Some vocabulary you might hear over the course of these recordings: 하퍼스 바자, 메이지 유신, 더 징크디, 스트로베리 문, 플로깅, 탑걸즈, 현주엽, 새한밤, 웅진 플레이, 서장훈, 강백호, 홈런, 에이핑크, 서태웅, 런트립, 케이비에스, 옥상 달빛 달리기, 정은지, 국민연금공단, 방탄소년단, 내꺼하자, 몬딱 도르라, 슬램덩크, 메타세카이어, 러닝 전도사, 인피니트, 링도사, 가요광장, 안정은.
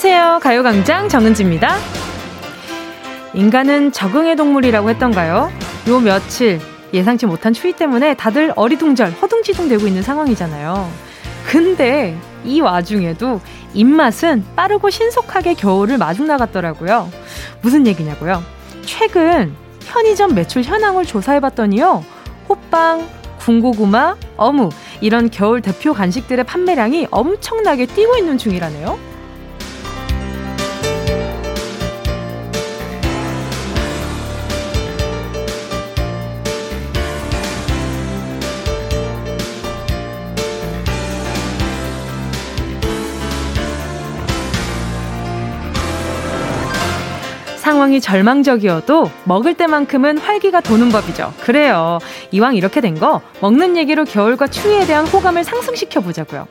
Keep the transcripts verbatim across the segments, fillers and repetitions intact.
안녕하세요. 가요광장 정은지입니다. 인간은 적응의 동물이라고 했던가요? 요 며칠 예상치 못한 추위 때문에 다들 어리둥절 허둥지둥 되고 있는 상황이잖아요. 근데 이 와중에도 입맛은 빠르고 신속하게 겨울을 마중 나갔더라고요. 무슨 얘기냐고요? 최근 편의점 매출 현황을 조사해봤더니요, 호빵, 군고구마, 어묵 이런 겨울 대표 간식들의 판매량이 엄청나게 뛰고 있는 중이라네요. 상황이 절망적이어도 먹을 때만큼은 활기가 도는 법이죠. 그래요. 이왕 이렇게 된 거 먹는 얘기로 겨울과 추위에 대한 호감을 상승시켜 보자고요.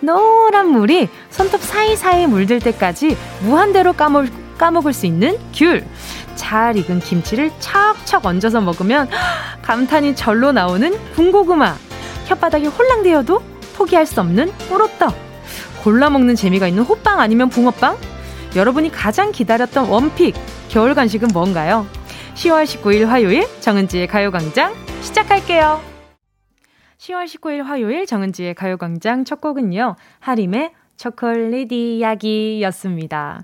노란 물이 손톱 사이사이 물들 때까지 무한대로 까먹, 까먹을 수 있는 귤. 잘 익은 김치를 척척 얹어서 먹으면 감탄이 절로 나오는 군고구마. 혓바닥이 홀랑대어도 포기할 수 없는 꿀오떡. 골라 먹는 재미가 있는 호빵 아니면 붕어빵. 여러분이 가장 기다렸던 원픽 겨울 간식은 뭔가요? 시월 십구일 화요일 정은지의 가요광장 시작할게요. 시월 십구일 화요일 정은지의 가요광장 첫 곡은요, 하림의 초콜릿 이야기였습니다.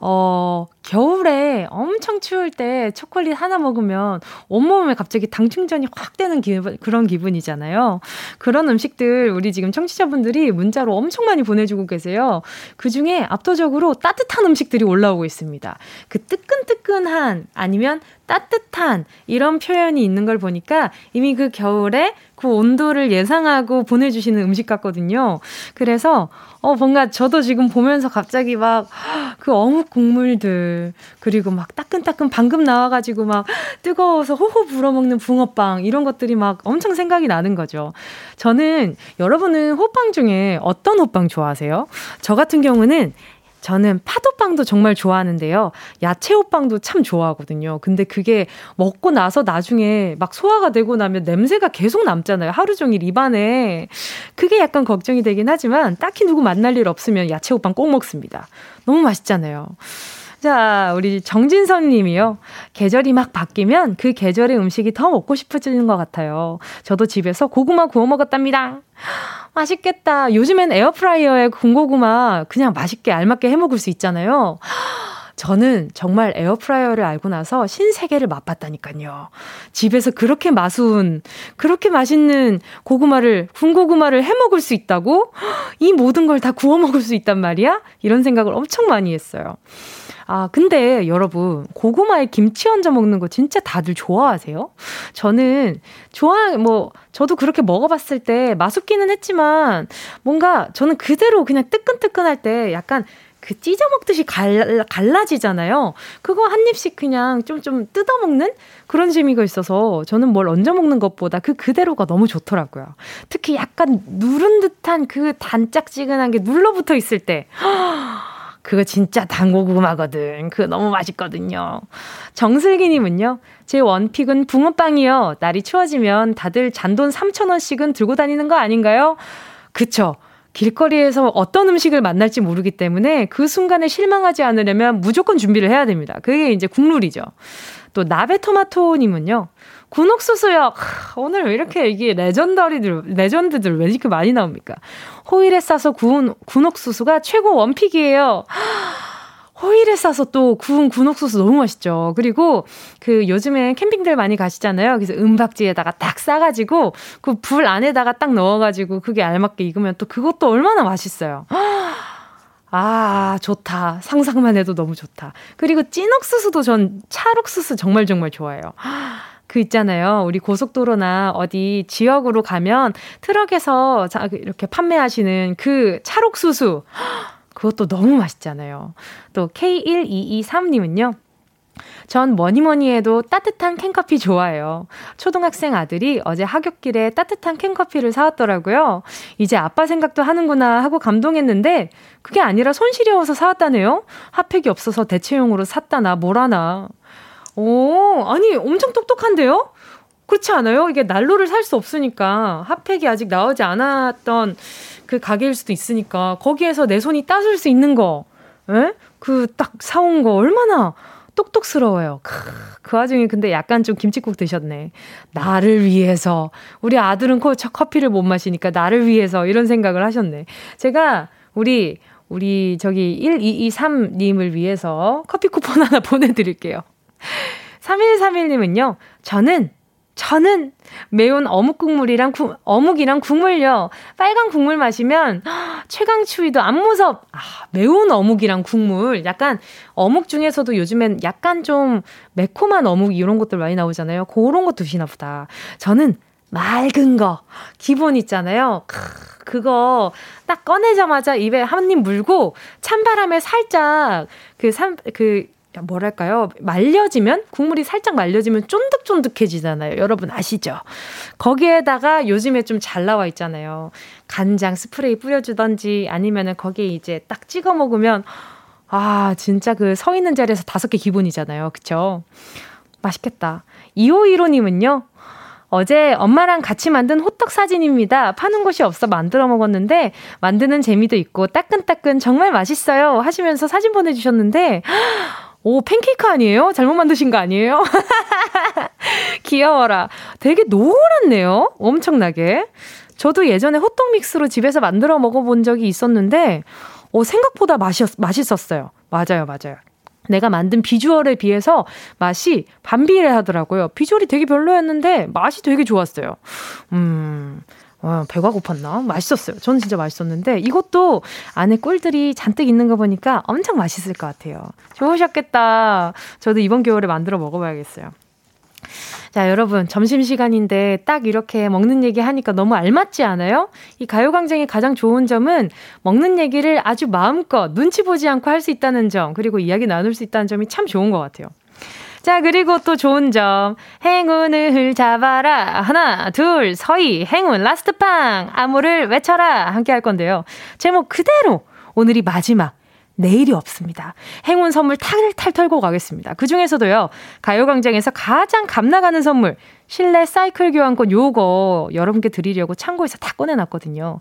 어, 겨울에 엄청 추울 때 초콜릿 하나 먹으면 온몸에 갑자기 당 충전이 확 되는 기분, 그런 기분이잖아요. 그런 음식들 우리 지금 청취자분들이 문자로 엄청 많이 보내주고 계세요. 그중에 압도적으로 따뜻한 음식들이 올라오고 있습니다. 그 뜨끈뜨끈한 아니면 따뜻한 이런 표현이 있는 걸 보니까 이미 그 겨울에 그 온도를 예상하고 보내주시는 음식 같거든요. 그래서 어 뭔가 저도 지금 보면서 갑자기 막 그 어묵 국물들, 그리고 막 따끈따끈 방금 나와가지고 막 뜨거워서 호호 불어먹는 붕어빵, 이런 것들이 막 엄청 생각이 나는 거죠. 저는, 여러분은 호빵 중에 어떤 호빵 좋아하세요? 저 같은 경우는 저는 파도빵도 정말 좋아하는데요, 야채 호빵도 참 좋아하거든요. 근데 그게 먹고 나서 나중에 막 소화가 되고 나면 냄새가 계속 남잖아요. 하루 종일 입안에. 그게 약간 걱정이 되긴 하지만 딱히 누구 만날 일 없으면 야채 호빵 꼭 먹습니다. 너무 맛있잖아요. 자, 우리 정진선 님이요. 계절이 막 바뀌면 그 계절의 음식이 더 먹고 싶어지는 것 같아요. 저도 집에서 고구마 구워 먹었답니다. 맛있겠다. 요즘엔 에어프라이어에 군고구마 그냥 맛있게 알맞게 해 먹을 수 있잖아요. 저는 정말 에어프라이어를 알고 나서 신세계를 맛봤다니까요. 집에서 그렇게 마수운, 그렇게 맛있는 고구마를, 군고구마를 해 먹을 수 있다고? 이 모든 걸 다 구워 먹을 수 있단 말이야? 이런 생각을 엄청 많이 했어요. 아, 근데 여러분, 고구마에 김치 얹어 먹는 거 진짜 다들 좋아하세요? 저는 좋아, 뭐 저도 그렇게 먹어봤을 때 맛없기는 했지만 뭔가 저는 그대로 그냥 뜨끈뜨끈할 때 약간 그 찢어 먹듯이 갈라, 갈라지잖아요. 그거 한 입씩 그냥 좀 좀 뜯어 먹는 그런 재미가 있어서 저는 뭘 얹어 먹는 것보다 그 그대로가 너무 좋더라고요. 특히 약간 누른 듯한 그 단짝지근한 게 눌러붙어 있을 때. 그거 진짜 단고구마거든. 그거 너무 맛있거든요. 정슬기님은요. 제 원픽은 붕어빵이요. 날이 추워지면 다들 잔돈 삼천 원씩은 들고 다니는 거 아닌가요? 그쵸. 길거리에서 어떤 음식을 만날지 모르기 때문에 그 순간에 실망하지 않으려면 무조건 준비를 해야 됩니다. 그게 이제 국룰이죠. 또 나베토마토님은요. 군옥수수요. 오늘 왜 이렇게 이게 레전더리들, 레전드들 왜 이렇게 많이 나옵니까? 호일에 싸서 구운 군옥수수가 최고 원픽이에요. 호일에 싸서 또 구운 군옥수수 너무 맛있죠. 그리고 그 요즘에 캠핑들 많이 가시잖아요. 그래서 은박지에다가 딱 싸가지고 그 불 안에다가 딱 넣어가지고 그게 알맞게 익으면 또 그것도 얼마나 맛있어요. 아, 좋다. 상상만 해도 너무 좋다. 그리고 찐옥수수도 전 찰옥수수 정말 정말 좋아해요. 그 있잖아요. 우리 고속도로나 어디 지역으로 가면 트럭에서 이렇게 판매하시는 그 찰옥수수. 그것도 너무 맛있잖아요. 또 케이 일이이삼 님은요. 전 뭐니뭐니 해도 따뜻한 캔커피 좋아해요. 초등학생 아들이 어제 하굣길에 따뜻한 캔커피를 사왔더라고요. 이제 아빠 생각도 하는구나 하고 감동했는데 그게 아니라 손 시려워서 사왔다네요. 핫팩이 없어서 대체용으로 샀다나 뭐라나. 오, 아니 엄청 똑똑한데요? 그렇지 않아요? 이게 난로를 살 수 없으니까, 핫팩이 아직 나오지 않았던 그 가게일 수도 있으니까 거기에서 내 손이 따줄 수 있는 거, 예? 그 딱 사온 거 얼마나 똑똑스러워요. 크, 그 와중에 근데 약간 좀 김칫국 드셨네. 나를 위해서. 우리 아들은 커피를 못 마시니까 나를 위해서 이런 생각을 하셨네. 제가 우리 우리 저기 천이백이십삼님을 위해서 커피 쿠폰 하나 보내드릴게요. 삼일삼일님은요. 저는 저는 매운 어묵 국물이랑 구, 어묵이랑 국물요. 빨간 국물 마시면 최강 추위도 안 무섭. 아, 매운 어묵이랑 국물. 약간 어묵 중에서도 요즘엔 약간 좀 매콤한 어묵 이런 것들 많이 나오잖아요. 그런 거 드시나 보다. 저는 맑은 거 기본 있잖아요. 크, 그거 딱 꺼내자마자 입에 한 입 물고 찬바람에 살짝 그 삼 그 뭐랄까요? 말려지면 국물이 살짝 말려지면 쫀득쫀득해지잖아요. 여러분 아시죠? 거기에다가 요즘에 좀 잘 나와 있잖아요. 간장 스프레이 뿌려주던지 아니면은 거기에 이제 딱 찍어 먹으면 아 진짜 그 서 있는 자리에서 다섯 개 기본이잖아요. 그쵸? 맛있겠다. 이오일오님은요. 어제 엄마랑 같이 만든 호떡 사진입니다. 파는 곳이 없어 만들어 먹었는데 만드는 재미도 있고 따끈따끈 정말 맛있어요 하시면서 사진 보내주셨는데 오, 팬케이크 아니에요? 잘못 만드신 거 아니에요? 귀여워라. 되게 노랗네요. 엄청나게. 저도 예전에 호떡 믹스로 집에서 만들어 먹어본 적이 있었는데 오, 생각보다 맛있, 맛있었어요. 맞아요. 맞아요. 내가 만든 비주얼에 비해서 맛이 반비례 하더라고요. 비주얼이 되게 별로였는데 맛이 되게 좋았어요. 음... 와, 배가 고팠나? 맛있었어요. 저는 진짜 맛있었는데 이것도 안에 꿀들이 잔뜩 있는 거 보니까 엄청 맛있을 것 같아요. 좋으셨겠다. 저도 이번 겨울에 만들어 먹어봐야겠어요. 자, 여러분 점심시간인데 딱 이렇게 먹는 얘기 하니까 너무 알맞지 않아요? 이 가요광장의 가장 좋은 점은 먹는 얘기를 아주 마음껏 눈치 보지 않고 할 수 있다는 점 그리고 이야기 나눌 수 있다는 점이 참 좋은 것 같아요. 자, 그리고 또 좋은 점. 행운을 잡아라. 하나, 둘, 서희. 행운 라스트 팡. 암호를 외쳐라. 함께 할 건데요. 제목 그대로 오늘이 마지막. 내일이 없습니다. 행운 선물 탈탈 털고 가겠습니다. 그중에서도요. 가요광장에서 가장 값나가는 선물. 실내 사이클 교환권 요거 여러분께 드리려고 창고에서 다 꺼내놨거든요.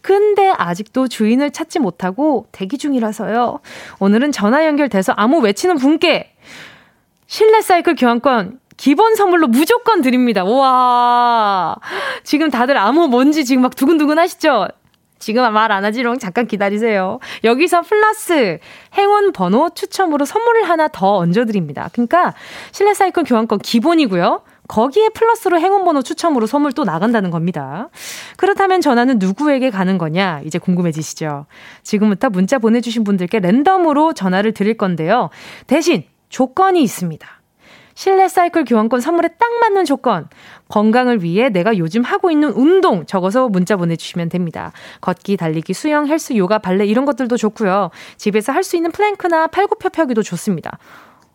근데 아직도 주인을 찾지 못하고 대기 중이라서요. 오늘은 전화 연결돼서 암호 외치는 분께 실내 사이클 교환권 기본 선물로 무조건 드립니다. 우와. 지금 다들 암호 뭔지 지금 막 두근두근 하시죠? 지금 말 안 하지롱. 잠깐 기다리세요. 여기서 플러스 행운 번호 추첨으로 선물을 하나 더 얹어드립니다. 그러니까 실내 사이클 교환권 기본이고요. 거기에 플러스로 행운번호 추첨으로 선물 또 나간다는 겁니다. 그렇다면 전화는 누구에게 가는 거냐? 이제 궁금해지시죠? 지금부터 문자 보내주신 분들께 랜덤으로 전화를 드릴 건데요. 대신 조건이 있습니다. 실내 사이클 교환권 선물에 딱 맞는 조건. 건강을 위해 내가 요즘 하고 있는 운동 적어서 문자 보내주시면 됩니다. 걷기, 달리기, 수영, 헬스, 요가, 발레 이런 것들도 좋고요. 집에서 할 수 있는 플랭크나 팔굽혀펴기도 좋습니다.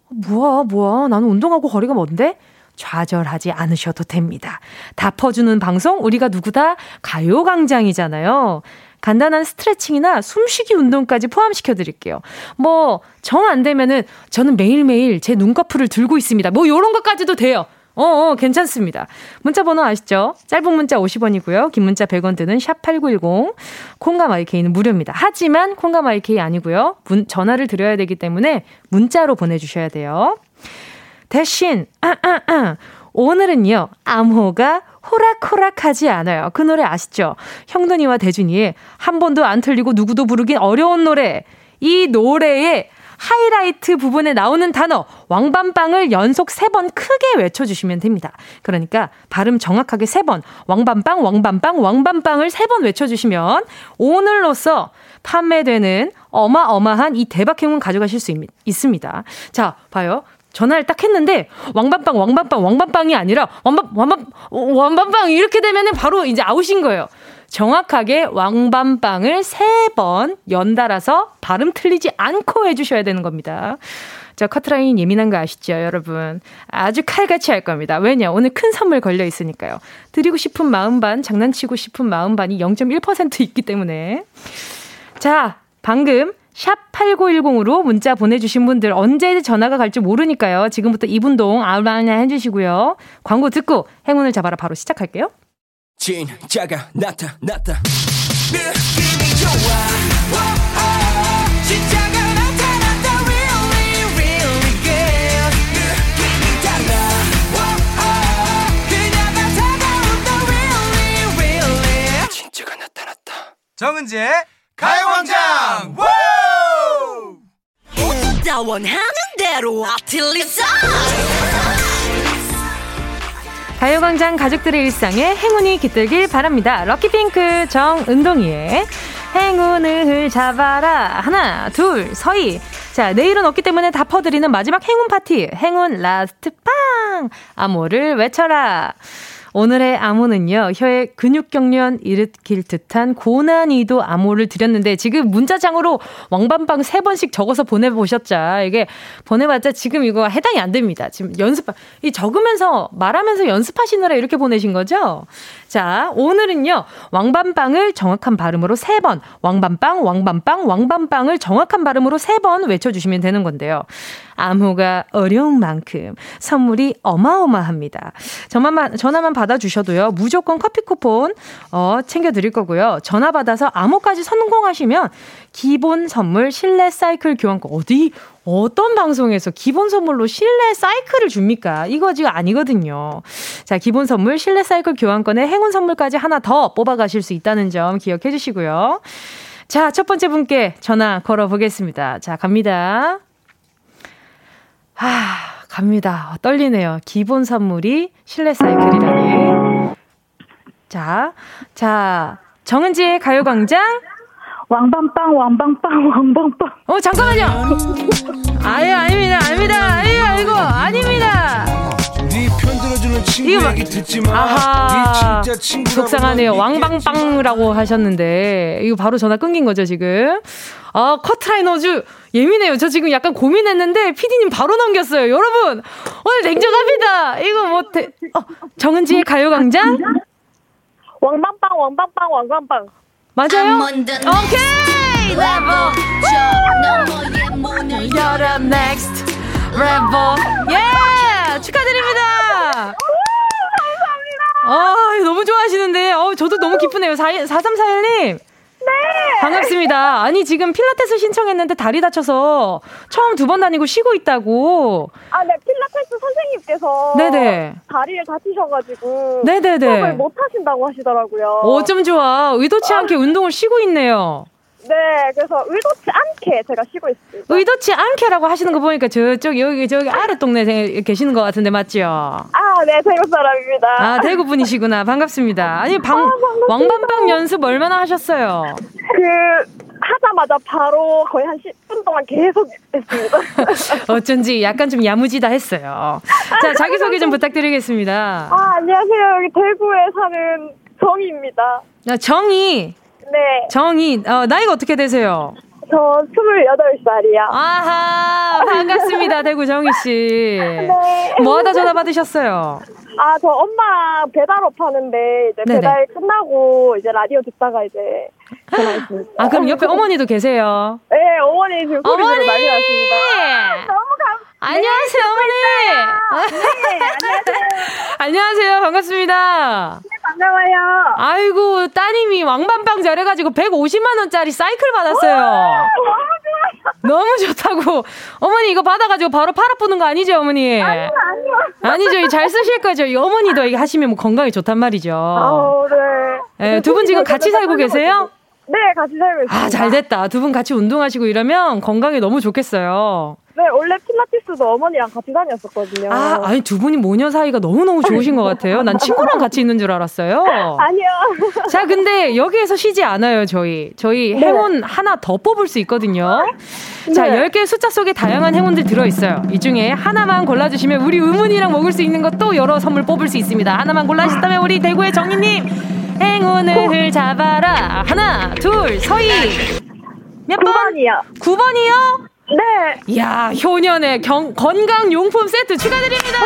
뭐야 뭐야 나는 운동하고 거리가 먼데? 좌절하지 않으셔도 됩니다. 다 퍼주는 방송 우리가 누구다? 가요광장이잖아요. 간단한 스트레칭이나 숨쉬기 운동까지 포함시켜드릴게요. 뭐 정 안 되면은 저는 매일매일 제 눈꺼풀을 들고 있습니다. 뭐 이런 것까지도 돼요. 어어 괜찮습니다. 문자 번호 아시죠? 짧은 문자 오십 원이고요. 긴 문자 백 원 드는 샵팔구일공 콩감 아이케이는 무료입니다. 하지만 콩감 아이케이 아니고요. 문, 전화를 드려야 되기 때문에 문자로 보내주셔야 돼요. 대신 아, 아, 아. 오늘은요. 암호가 호락호락하지 않아요. 그 노래 아시죠? 형돈이와 대준이의 한 번도 안 틀리고 누구도 부르긴 어려운 노래. 이 노래의 하이라이트 부분에 나오는 단어 왕밤빵을 연속 세 번 크게 외쳐주시면 됩니다. 그러니까 발음 정확하게 세 번 왕밤빵 왕밤빵 왕밤빵을 세 번 외쳐주시면 오늘로써 판매되는 어마어마한 이 대박 행운 가져가실 수 있, 있습니다. 자, 봐요. 전화를 딱 했는데 왕밤빵 왕밤빵 왕밤빵이 아니라 왕밤 왕밤 왕밤빵 이렇게 되면은 바로 이제 아웃인 거예요. 정확하게 왕밤빵을 세 번 연달아서 발음 틀리지 않고 해주셔야 되는 겁니다. 자, 커트라인 예민한 거 아시죠, 여러분? 아주 칼같이 할 겁니다. 왜냐? 오늘 큰 선물 걸려 있으니까요. 드리고 싶은 마음 반, 장난치고 싶은 마음 반이 영 점 일 퍼센트 있기 때문에. 자, 방금 샵팔구일공으로 문자 보내주신 분들 언제 전화가 갈지 모르니까요. 지금부터 이 분 동 아우라냐 해주시고요. 광고 듣고 행운을 잡아라 바로 시작할게요. 진짜가 나타났다. 느낌이 좋아. 진짜가 나타났다. 정은지의 가요광장. 가요광장 가족들의 일상에 행운이 깃들길 바랍니다. 럭키핑크 정은동이의 행운을 잡아라. 하나, 둘, 서희. 자, 내일은 없기 때문에 다 퍼드리는 마지막 행운 파티. 행운 라스트 빵! 암호를 외쳐라. 오늘의 암호는요, 혀에 근육 경련 일으킬 듯한 고난이도 암호를 드렸는데, 지금 문자장으로 왕밤방 세 번씩 적어서 보내보셨자, 이게 보내봤자 지금 이거 해당이 안 됩니다. 지금 연습, 이 적으면서, 말하면서 연습하시느라 이렇게 보내신 거죠? 자, 오늘은요, 왕밤방을 정확한 발음으로 세 번, 왕밤방, 왕밤방, 왕밤방을 정확한 발음으로 세 번 외쳐주시면 되는 건데요. 암호가 어려운 만큼 선물이 어마어마합니다. 저만, 전화만 받아주셔도요, 무조건 커피 쿠폰 어, 챙겨드릴 거고요. 전화 받아서 암호까지 성공하시면 기본 선물 실내 사이클 교환권. 어디 어떤 방송에서 기본 선물로 실내 사이클을 줍니까? 이거 지금 아니거든요. 자, 기본 선물 실내 사이클 교환권에 행운 선물까지 하나 더 뽑아가실 수 있다는 점 기억해 주시고요. 자, 첫 번째 분께 전화 걸어보겠습니다. 자, 갑니다. 아, 갑니다. 떨리네요. 기본 선물이 실내 사이클이라니. 자, 자, 정은지의 가요광장. 왕방빵, 왕방빵, 왕방빵. 어, 잠깐만요. 아예, 아닙니다, 아닙니다. 아예, 아이고, 아닙니다. 이거 막, 아하, 속상하네요. 왕방빵이라고 하셨는데, 이거 바로 전화 끊긴 거죠, 지금? 아, 커트라인 어주 예민해요. 저 지금 약간 고민했는데 피디님 바로 넘겼어요. 여러분, 오늘 냉정합니다. 이거 뭐 대, 어, 정은지의 가요광장? 왕방빵, 왕방빵, 왕방빵. 맞아요? 오케이! 레버! 문을 열어, next! 레버! 예! 축하드립니다! 감사합니다! 너무 좋아하시는데, 어, 저도 너무 기쁘네요. 사삼사일 님! 네! 반갑습니다. 아니, 지금 필라테스 신청했는데 다리 다쳐서 처음 두 번 다니고 쉬고 있다고. 아, 네, 필라테스 선생님께서. 네네. 다리를 다치셔가지고. 네네네. 수업을 못 하신다고 하시더라고요. 어쩜 좋아. 의도치 않게 아. 운동을 쉬고 있네요. 네, 그래서 의도치 않게 제가 쉬고 있습니다. 의도치 않게라고 하시는 거 보니까 저쪽, 여기, 저기 아래 동네에 계시는 것 같은데 맞죠? 아, 네, 대구 사람입니다. 아, 대구 분이시구나. 반갑습니다. 아니, 방, 아, 왕밤방 연습 얼마나 하셨어요? 그, 하자마자 바로 거의 한 십 분 동안 계속 했습니다. 어쩐지 약간 좀 야무지다 했어요. 자, 자기소개 좀 부탁드리겠습니다. 아, 안녕하세요. 여기 대구에 사는 정희입니다. 아, 정희? 네. 정이, 어, 나이가 어떻게 되세요? 저 스물여덟 살이요. 아하, 반갑습니다. 대구 정희씨. 네. 뭐 하다 전화 받으셨어요? 아, 저 엄마 배달업 하는데, 이제 네네. 배달 끝나고, 이제 라디오 듣다가 이제 전화했습니다. 아, 그럼 옆에 어머니도 계세요? 네, 어머니 지금 소리 들으러 난리 났습니다. 아, 너무 감사합니다. 안녕하세요, 어머니. 네, 안녕하세요. 안녕하세요, 반갑습니다. 네, 반가워요. 아이고, 따님이 왕밤빵 잘해가지고 백오십만 원짜리 사이클 받았어요. 오, 너무 좋아요. 너무 좋다고. 어머니, 이거 받아가지고 바로 팔아보는 거 아니죠, 어머니? 아니요, 아니요. 아니죠, 잘 쓰실 거죠. 어머니도 이거 하시면 뭐 건강에 좋단 말이죠. 아우, 네. 네, 두 분 지금 같이 살고 계세요? 네, 같이 살고 있어요. 아, 잘 됐다. 두 분 같이 운동하시고 이러면 건강에 너무 좋겠어요. 네, 원래 필라테스도 어머니랑 같이 다녔었거든요. 아, 아니, 두 분이 모녀 사이가 너무너무 좋으신 것 같아요. 난 친구랑 같이 있는 줄 알았어요. 아니요. 자, 근데 여기에서 쉬지 않아요, 저희. 저희 네. 행운 하나 더 뽑을 수 있거든요. 네. 자, 열 개의 숫자 속에 다양한 행운들 들어있어요. 이 중에 하나만 골라주시면 우리 의문이랑 먹을 수 있는 것도 여러 선물 뽑을 수 있습니다. 하나만 골라주셨다면 우리 대구의 정희님, 행운을 잡아라. 하나, 둘, 서희. 몇 번? 구 번이요. 구 번이요? 네. 이야, 효년의 경, 건강용품 세트 축하드립니다.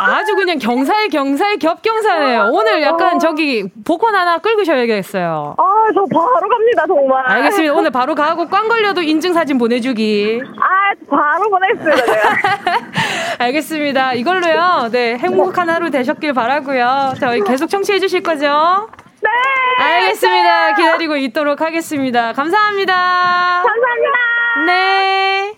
아주 그냥 경사에 경사에 겹경사네요. 오늘 약간 저기 복권 하나 끌으셔야겠어요. 아, 저 바로 갑니다, 정말. 알겠습니다. 오늘 바로 가고 꽝 걸려도 인증사진 보내주기. 아, 바로 보내겠습니다, 제가. 알겠습니다. 이걸로요, 네, 행복한 하루 되셨길 바라고요. 저희 계속 청취해 주실 거죠? 네! 알겠습니다. 기다리고 있도록 하겠습니다. 감사합니다. 감사합니다. 네.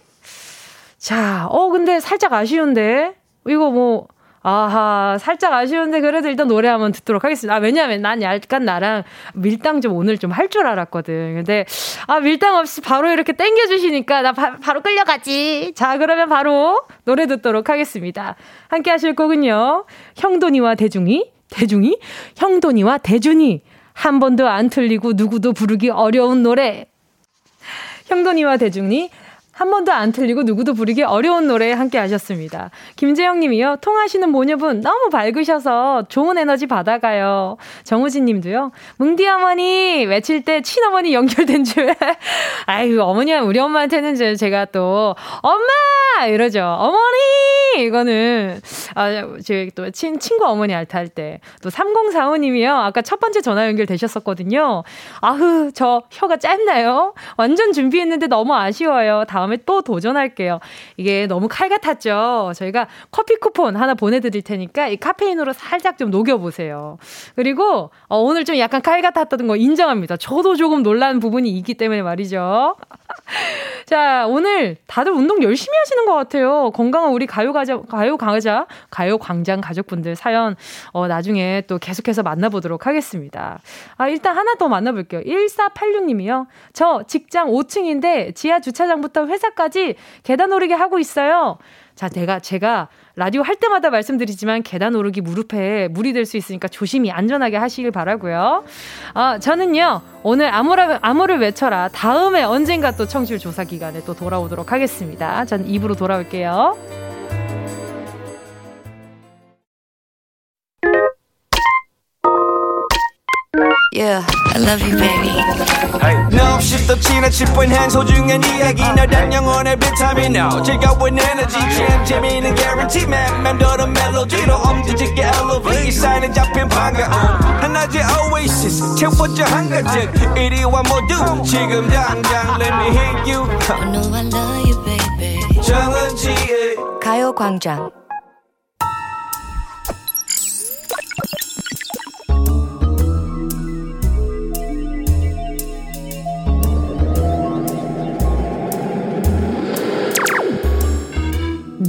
자, 어, 근데 살짝 아쉬운데? 이거 뭐, 아하, 살짝 아쉬운데 그래도 일단 노래 한번 듣도록 하겠습니다. 아, 왜냐하면 난 약간 나랑 밀당 좀 오늘 좀 할 줄 알았거든. 근데 아, 밀당 없이 바로 이렇게 땡겨주시니까 나 바, 바로 끌려가지. 자, 그러면 바로 노래 듣도록 하겠습니다. 함께 하실 곡은요, 형돈이와 대중이, 대중이, 형돈이와 대준이, 한 번도 안 틀리고 누구도 부르기 어려운 노래. 형돈이와 대중이, 한 번도 안 틀리고 누구도 부르기 어려운 노래에 함께 하셨습니다. 김재영 님이요. 통하시는 모녀분 너무 밝으셔서 좋은 에너지 받아가요. 정우진 님도요. 뭉디 어머니 외칠 때 친어머니 연결된 줄. 아이고, 어머니, 우리 엄마한테는 제가 또 엄마 이러죠. 어머니 이거는 아, 저희 또 친, 친구 어머니 할 때. 또 삼공사오 님이요. 아까 첫 번째 전화 연결 되셨었거든요. 아흐, 저 혀가 짧나요? 완전 준비했는데 너무 아쉬워요. 다음 또 도전할게요. 이게 너무 칼 같았죠. 저희가 커피 쿠폰 하나 보내드릴 테니까 이 카페인으로 살짝 좀 녹여보세요. 그리고 어, 오늘 좀 약간 칼 같았던 거 인정합니다. 저도 조금 놀란 부분이 있기 때문에 말이죠. 자, 오늘 다들 운동 열심히 하시는 것 같아요. 건강한 우리 가요가자, 가요강자, 가요광장 가족분들 사연 어, 나중에 또 계속해서 만나보도록 하겠습니다. 아, 일단 하나 더 만나볼게요. 일사팔육 님이요. 저 직장 오층인데 지하 주차장부터 회사까지 계단 오르기 하고 있어요. 자, 내가, 제가 라디오 할 때마다 말씀드리지만 계단 오르기 무릎에 물이 될 수 있으니까 조심히 안전하게 하시길 바라고요. 아, 저는요, 오늘 암호라, 암호를 외쳐라. 다음에 언젠가 또 청취율 조사 기간에 또 돌아오도록 하겠습니다. 전 입으로 돌아올게요. Yeah, I love you, baby. No, she's the china chip when hands hold you and you eggy. No, that young on every time you know. Check out with energy, champ, Jimmy, and guarantee, man. Man, do the melody, no, um, did you get elevated? Sign and jump in, panga. And I just oasis, check what your hunger check. eighty-one more doom, chick em down, down, let me hit you. I know I love you, baby. 정은지, eh. 가요광장.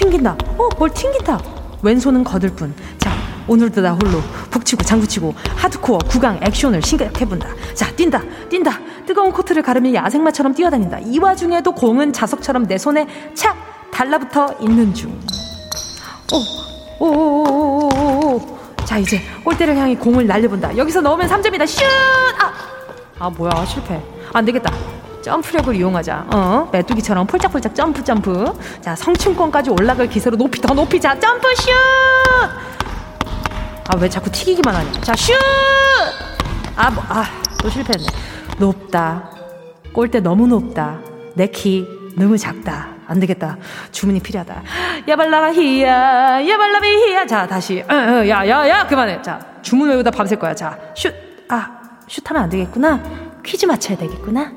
튕긴다. 어, 뭘 튕긴다. 왼손은 거들 뿐. 자, 오늘도 나 홀로 북치고 장구치고 하드코어 구강 액션을 심각해본다. 자, 뛴다, 뛴다. 뜨거운 코트를 가르며 야생마처럼 뛰어다닌다. 이 와중에도 공은 자석처럼 내 손에 착 달라붙어 있는 중. 오, 오오오오오오. 자, 이제 골대를 향해 공을 날려본다. 여기서 넣으면 삼 점이다. 슛! 아, 아 뭐야, 실패. 안 되겠다. 점프력을 이용하자. 어, 메뚜기처럼 폴짝폴짝 점프 점프. 자, 성층권까지 올라갈 기세로 높이 더 높이자. 점프 슛! 아, 왜 자꾸 튀기기만 하냐. 자, 슛! 아, 뭐, 아, 또 실패했네. 높다. 골대 너무 높다. 내 키 너무 작다. 안 되겠다. 주문이 필요하다. 야발라가 히야, 야발라비 히야. 자, 다시. 응, 응, 야, 야, 야, 그만해. 자, 주문 외우다 밤샐 거야. 자, 슛. 아, 슛하면 안 되겠구나. 퀴즈 맞춰야 되겠구나.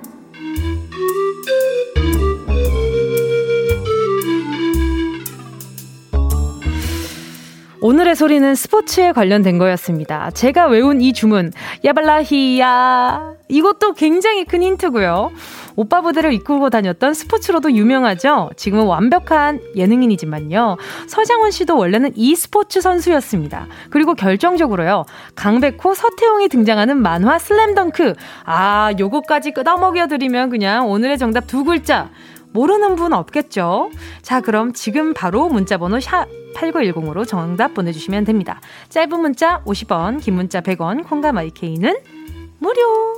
오늘의 소리는 스포츠에 관련된 거였습니다. 제가 외운 이 주문, 야발라히야, 이것도 굉장히 큰 힌트고요. 오빠 부대를 이끌고 다녔던 스포츠로도 유명하죠. 지금은 완벽한 예능인이지만요, 서장훈 씨도 원래는 e스포츠 선수였습니다. 그리고 결정적으로요, 강백호, 서태웅이 등장하는 만화 슬램덩크, 아, 요거까지 끄덕먹여드리면 그냥 오늘의 정답 두 글자, 모르는 분 없겠죠? 자, 그럼 지금 바로 문자번호 샵 팔구일공으로 정답 보내주시면 됩니다. 짧은 문자 오십 원, 긴 문자 백 원, 콩과 마이케이는 무료!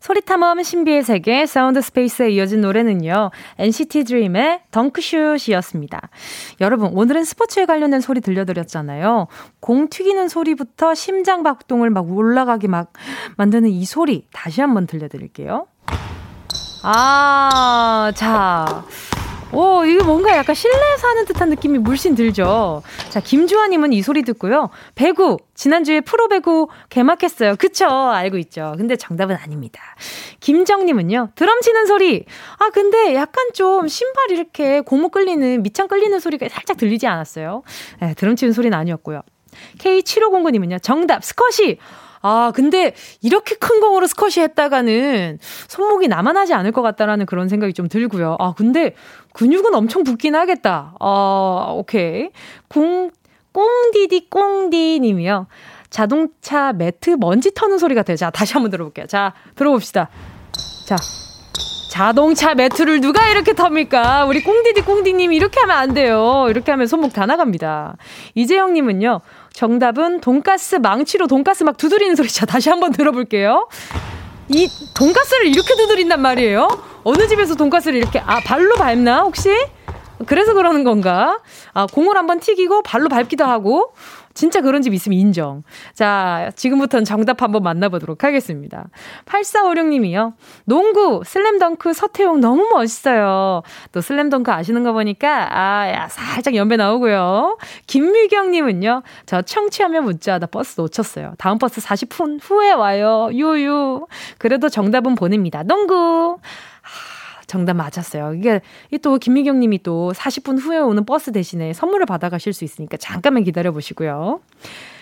소리탐험 신비의 세계 사운드 스페이스에 이어진 노래는요, 엔시티 드림의 덩크슛이었습니다. 여러분, 오늘은 스포츠에 관련된 소리 들려드렸잖아요. 공 튀기는 소리부터 심장 박동을 막 올라가게 막 만드는 이 소리 다시 한번 들려드릴게요. 아, 자, 오, 이게 뭔가 약간 실내에서 하는 듯한 느낌이 물씬 들죠. 자, 김주환님은 이 소리 듣고요. 배구, 지난주에 프로배구 개막했어요. 그쵸? 알고 있죠. 근데 정답은 아닙니다. 김정님은요. 드럼 치는 소리. 아, 근데 약간 좀 신발 이렇게 고무 끌리는, 밑창 끌리는 소리가 살짝 들리지 않았어요? 네, 드럼 치는 소리는 아니었고요. 케이 칠오공구님은요. 정답, 스쿼시. 아, 근데 이렇게 큰 공으로 스쿼시 했다가는 손목이 남아나지 않을 것 같다라는 그런 생각이 좀 들고요. 아, 근데 근육은 엄청 붓긴 하겠다. 아, 오케이. 공, 꽁디디 꽁디님이요. 자동차 매트 먼지 터는 소리 같아요. 자, 다시 한번 들어볼게요. 자, 들어봅시다. 자. 자동차 매트를 누가 이렇게 텁니까? 우리 꽁디디 꽁디님이 이렇게 하면 안 돼요. 이렇게 하면 손목 다 나갑니다. 이재영님은요. 정답은 돈가스 망치로 돈가스 막 두드리는 소리. 자, 다시 한번 들어볼게요. 이 돈가스를 이렇게 두드린단 말이에요? 어느 집에서 돈가스를 이렇게, 아, 발로 밟나 혹시? 그래서 그러는 건가? 아, 공을 한번 튀기고 발로 밟기도 하고. 진짜 그런 집 있으면 인정. 자, 지금부터는 정답 한번 만나보도록 하겠습니다. 팔사오육님이요. 농구, 슬램덩크, 서태웅 너무 멋있어요. 또 슬램덩크 아시는 거 보니까, 아, 야, 살짝 연배 나오고요. 김미경님은요. 저 청취하며 문자하다 버스 놓쳤어요. 다음 버스 사십 분 후에 와요. 유유. 그래도 정답은 보냅니다. 농구. 정답 맞았어요. 이게 또 김미경 님이 또 사십 분 후에 오는 버스 대신에 선물을 받아가실 수 있으니까 잠깐만 기다려보시고요.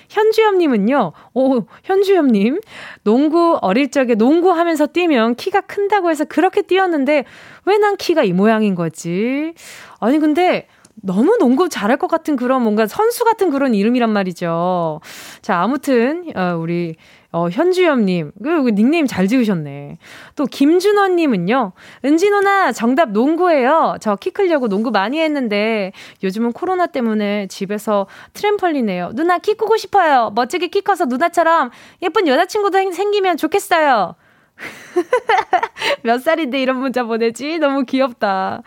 현주엽 님은요. 오, 현주엽 님. 농구 어릴 적에 농구하면서 뛰면 키가 큰다고 해서 그렇게 뛰었는데 왜 난 키가 이 모양인 거지? 아니 근데 너무 농구 잘할 것 같은 그런 뭔가 선수 같은 그런 이름이란 말이죠. 자, 아무튼 우리 어, 현주엽님, 그 닉네임 잘 지으셨네. 또 김준원님은요. 은지 누나 정답 농구예요. 저 키 크려고 농구 많이 했는데 요즘은 코로나 때문에 집에서 트램펄린해요. 누나 키 크고 싶어요. 멋지게 키 커서 누나처럼 예쁜 여자친구도 생기면 좋겠어요. 몇 살인데 이런 문자 보내지? 너무 귀엽다.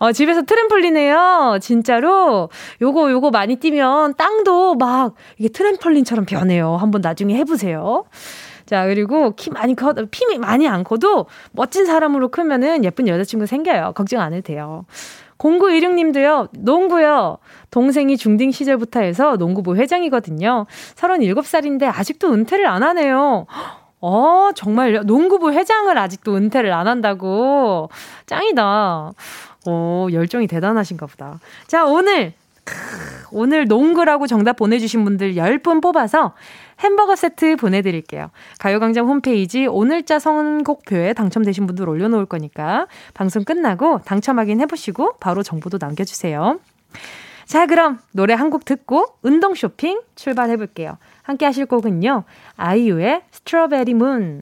어, 집에서 트램펄린해요. 진짜로. 요거, 요거 많이 뛰면 땅도 막 이게 트램펄린처럼 변해요. 한번 나중에 해보세요. 자, 그리고 키 많이 커, 피 많이 안 커도 멋진 사람으로 크면은 예쁜 여자친구 생겨요. 걱정 안 해도 돼요. 공구일육님도요. 농구요. 동생이 중딩 시절부터 해서 농구부 회장이거든요. 서른일곱 살인데 아직도 은퇴를 안 하네요. 어, 정말요? 농구부 회장을 아직도 은퇴를 안 한다고? 짱이다. 오, 열정이 대단하신가 보다. 자, 오늘 크, 오늘 농구라고 정답 보내주신 분들 열 분 뽑아서 햄버거 세트 보내드릴게요. 가요광장 홈페이지 오늘자 선곡표에 당첨되신 분들 올려놓을 거니까 방송 끝나고 당첨 확인 해보시고 바로 정보도 남겨주세요. 자, 그럼 노래 한 곡 듣고 운동 쇼핑 출발해볼게요. 함께 하실 곡은요. 아이유의 스트로베리 문.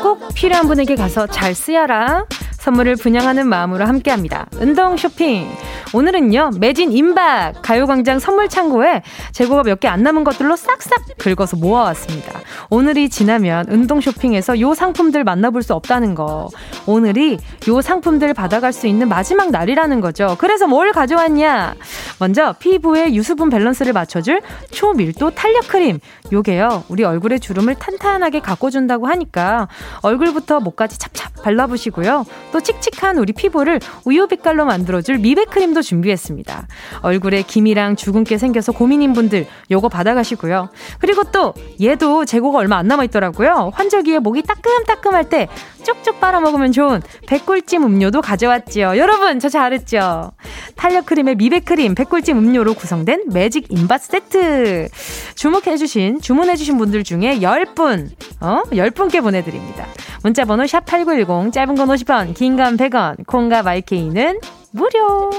꼭 필요한 분에게 가서 잘 쓰여라. 선물을 분양하는 마음으로 함께합니다. 운동 쇼핑. 오늘은요. 매진 임박 가요광장 선물 창고에 재고가 몇 개 안 남은 것들로 싹싹 긁어서 모아왔습니다. 오늘이 지나면 운동 쇼핑에서 요 상품들 만나볼 수 없다는 거. 오늘이 요 상품들 받아갈 수 있는 마지막 날이라는 거죠. 그래서 뭘 가져왔냐. 먼저 피부의 유수분 밸런스를 맞춰줄 초밀도 탄력 크림. 요게요. 우리 얼굴의 주름을 탄탄하게 가꿔준다고 하니까 얼굴부터 목까지 찹찹 발라보시고요. 또 칙칙한 우리 피부를 우유 빛깔로 만들어줄 미백 크림도 준비했습니다. 얼굴에 기미랑 주근깨 생겨서 고민인 분들 요거 받아가시고요. 그리고 또 얘도 재고가 얼마 안 남아있더라고요. 환절기에 목이 따끔따끔할 때 쭉쭉 빨아먹으면 좋은 백꿀찜 음료도 가져왔지요. 여러분 저 잘했죠? 탄력 크림에 미백 크림, 백꿀찜 음료로 구성된 매직 임바 세트. 주목해주신, 주문해주신 분들 중에 열 분, 어? 열 분께 보내드립니다. 문자번호 샵 팔구일공, 짧은 건 오십 원, 긴 건 백 원, 콩과 마이케이는 무료.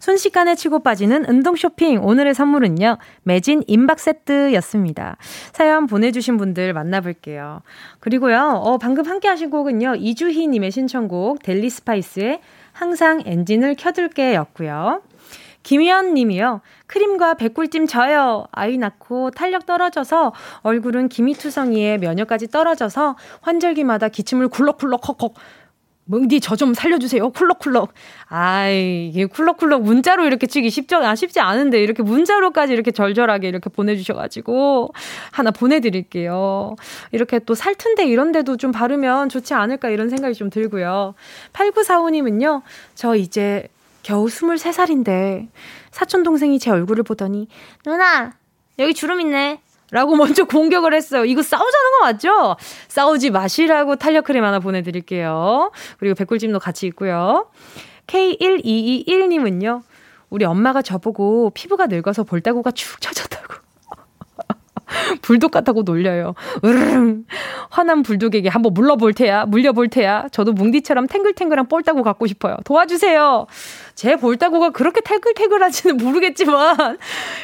순식간에 치고 빠지는 운동 쇼핑. 오늘의 선물은요. 매진 임박 세트였습니다. 사연 보내주신 분들 만나볼게요. 그리고요. 어, 방금 함께 하신 곡은요. 이주희님의 신청곡 델리 스파이스의 항상 엔진을 켜둘게 였고요. 김희연 님이요. 크림과 백꿀찜 저요. 아이 낳고 탄력 떨어져서 얼굴은 기미투성이에 면역까지 떨어져서 환절기마다 기침을 굴럭굴럭 헉헉 멍디 저 좀 살려주세요. 쿨럭쿨럭. 아이, 이게 쿨럭쿨럭 문자로 이렇게 치기 쉽지, 아, 쉽지 않은데 이렇게 문자로까지 이렇게 절절하게 이렇게 보내주셔가지고 하나 보내드릴게요. 이렇게 또 살튼데 이런데도 좀 바르면 좋지 않을까 이런 생각이 좀 들고요. 팔구사오님은요. 저 이제 겨우 스물세 살인데 사촌동생이 제 얼굴을 보더니 누나 여기 주름 있네 라고 먼저 공격을 했어요. 이거 싸우자는 거 맞죠? 싸우지 마시라고 탄력크림 하나 보내드릴게요. 그리고 백꿀찜도 같이 있고요. 케이 일이이일님은요. 우리 엄마가 저보고 피부가 늙어서 볼따구가 축 처졌다고 불독 같다고 놀려요. 으르릉. 화난 불독에게 한번 물러볼 테야. 물려볼 테야. 저도 뭉디처럼 탱글탱글한 볼따구 갖고 싶어요. 도와주세요. 제 볼따구가 그렇게 탱글탱글한지는 모르겠지만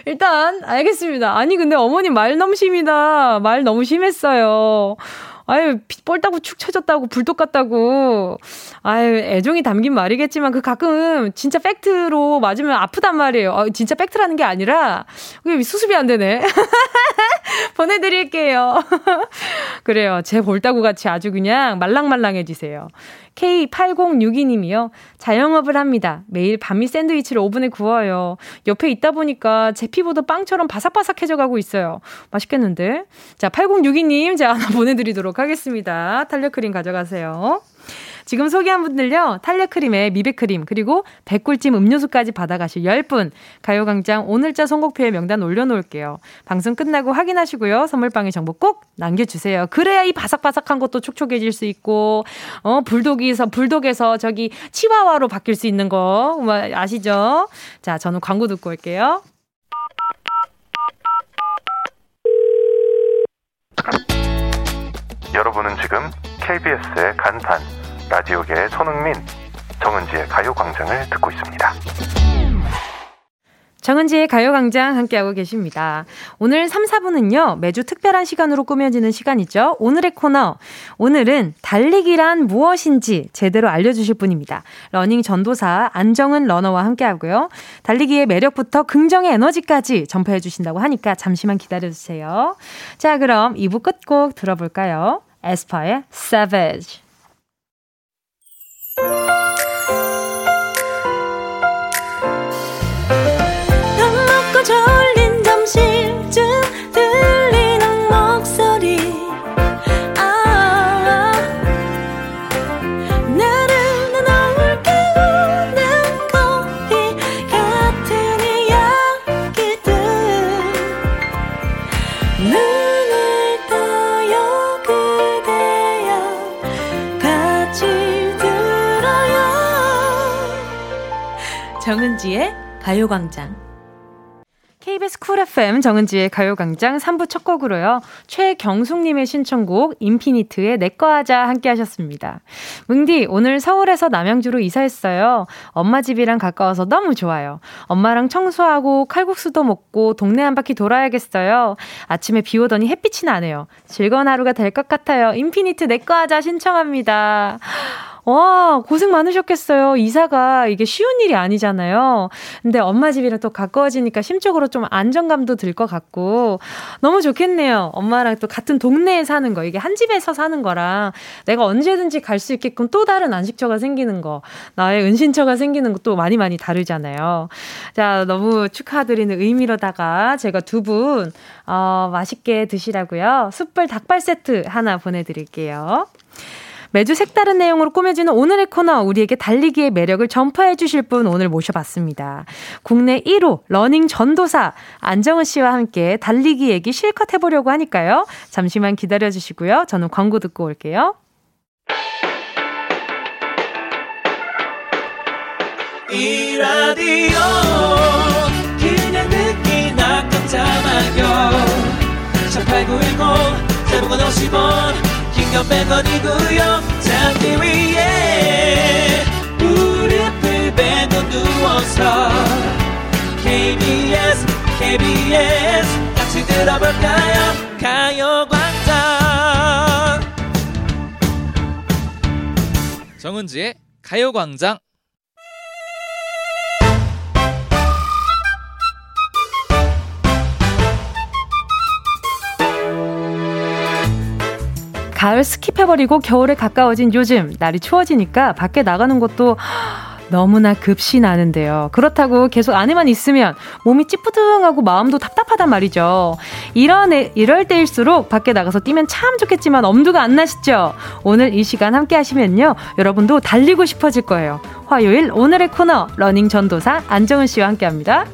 일단 알겠습니다. 아니 근데 어머님 말 너무 심이다. 말 너무 심했어요. 아유, 뻘따구 축 쳐졌다고, 불독 같다고. 아유, 애정이 담긴 말이겠지만, 그 가끔 진짜 팩트로 맞으면 아프단 말이에요. 아, 진짜 팩트라는 게 아니라, 그게 수습이 안 되네. 보내드릴게요. 그래요. 제 볼따구 같이 아주 그냥 말랑말랑해지세요. 케이 팔공육이님이요. 자영업을 합니다. 매일 밤미 샌드위치를 오븐에 구워요. 옆에 있다 보니까 제 피부도 빵처럼 바삭바삭해져가고 있어요. 맛있겠는데? 자, 팔공육이님 제가 하나 보내드리도록 하겠습니다. 탄력크림 가져가세요. 지금 소개한 분들요. 탄력크림에 미백크림 그리고 백꿀찜 음료수까지 받아가실 열 분. 가요광장 오늘자 선곡표에 명단 올려놓을게요. 방송 끝나고 확인하시고요. 선물방의 정보 꼭 남겨주세요. 그래야 이 바삭바삭한 것도 촉촉해질 수 있고 어 불독에서 불독에서 저기 치와와로 바뀔 수 있는 거 아시죠? 자, 저는 광고 듣고 올게요. 여러분은 지금 케이비에스의 간판 라디오계의 손흥민, 정은지의 가요광장을 듣고 있습니다. 정은지의 가요광장 함께하고 계십니다. 오늘 삼, 사 부는요. 매주 특별한 시간으로 꾸며지는 시간이죠. 오늘의 코너. 오늘은 달리기란 무엇인지 제대로 알려주실 분입니다. 러닝 전도사 안정은 러너와 함께하고요. 달리기의 매력부터 긍정의 에너지까지 전파해 주신다고 하니까 잠시만 기다려주세요. 자, 그럼 이 부 끝곡 들어볼까요? 에스파의 Savage. 정은지의 가요광장. 케이비에스 쿨 에프엠 정은지의 가요광장 삼 부 첫 곡으로요. 최경숙님의 신청곡 인피니트의 내꺼하자 함께 하셨습니다. 뭉디 오늘 서울에서 남양주로 이사했어요. 엄마 집이랑 가까워서 너무 좋아요. 엄마랑 청소하고 칼국수도 먹고 동네 한 바퀴 돌아야겠어요. 아침에 비 오더니 햇빛이 나네요. 즐거운 하루가 될 것 같아요. 인피니트 내꺼하자 신청합니다. 와, 고생 많으셨겠어요. 이사가 이게 쉬운 일이 아니잖아요. 근데 엄마 집이랑 또 가까워지니까 심적으로 좀 안정감도 들 것 같고 너무 좋겠네요. 엄마랑 또 같은 동네에 사는 거, 이게 한 집에서 사는 거랑 내가 언제든지 갈 수 있게끔 또 다른 안식처가 생기는 거, 나의 은신처가 생기는 것도 많이 많이 다르잖아요. 자, 너무 축하드리는 의미로다가 제가 두 분 어, 맛있게 드시라고요. 숯불 닭발 세트 하나 보내드릴게요. 매주 색다른 내용으로 꾸며지는 오늘의 코너, 우리에게 달리기의 매력을 전파해 주실 분 오늘 모셔봤습니다. 국내 일 호 러닝 전도사 안정은 씨와 함께 달리기 얘기 실컷 해보려고 하니까요. 잠시만 기다려주시고요. 저는 광고 듣고 올게요. 이 라디오 그냥 듣기나 깜짝마요 일팔구일공 대부분 오십 원 긴건 백 원이고요. 잔디 위에 무릎을 베고 누워서 케이비에스 케이비에스 같이 들어볼까요? 가요광장 정은지의 가요광장. 가을 스킵해버리고 겨울에 가까워진 요즘 날이 추워지니까 밖에 나가는 것도 너무나 급시 나는데요. 그렇다고 계속 안에만 있으면 몸이 찌뿌둥하고 마음도 답답하단 말이죠. 이런 애, 이럴 때일수록 밖에 나가서 뛰면 참 좋겠지만 엄두가 안 나시죠? 오늘 이 시간 함께 하시면요, 여러분도 달리고 싶어질 거예요. 화요일 오늘의 코너 러닝 전도사 안정은 씨와 함께합니다.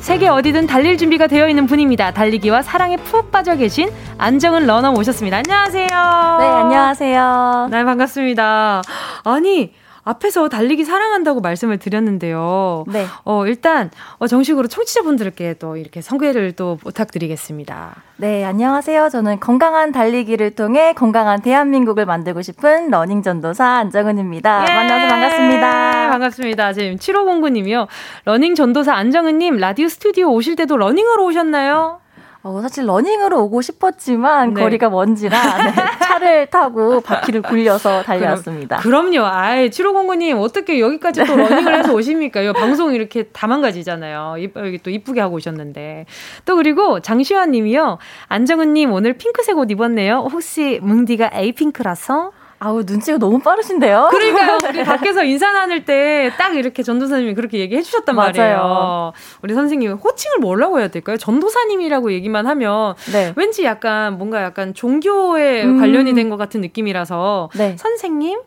세계 어디든 달릴 준비가 되어 있는 분입니다. 달리기와 사랑에 푹 빠져 계신 안정은 러너 모셨습니다. 안녕하세요. 네, 안녕하세요. 네, 반갑습니다. 아니, 앞에서 달리기 사랑한다고 말씀을 드렸는데요. 네. 어, 일단 정식으로 청취자분들께 또 이렇게 소개를 또 부탁드리겠습니다. 네, 안녕하세요. 저는 건강한 달리기를 통해 건강한 대한민국을 만들고 싶은 러닝 전도사 안정은입니다. 예~ 만나서 반갑습니다. 반갑습니다. 지금 칠오공구 님이요. 러닝 전도사 안정은님, 라디오 스튜디오 오실 때도 러닝으로 오셨나요? 어, 사실 러닝으로 오고 싶었지만 네. 거리가 먼지라 네, 차를 타고 바퀴를 굴려서 달려왔습니다. 그럼, 그럼요. 아이, 칠오공구 님 어떻게 여기까지 또 러닝을 해서 오십니까? 이 방송 이렇게 다 망가지잖아요. 여기 또 이쁘게 하고 오셨는데. 또 그리고 장시환 님이요. 안정은 님 오늘 핑크색 옷 입었네요. 혹시 뭉디가 에이핑크라서? 아우, 눈치가 너무 빠르신데요? 그러니까요. 우리 밖에서 인사 나눌 때 딱 이렇게 전도사님이 그렇게 얘기해 주셨단 맞아요. 말이에요. 우리 선생님 호칭을 뭐라고 해야 될까요? 전도사님이라고 얘기만 하면 네. 왠지 약간 뭔가 약간 종교에 음. 관련이 된 것 같은 느낌이라서 네. 선생님?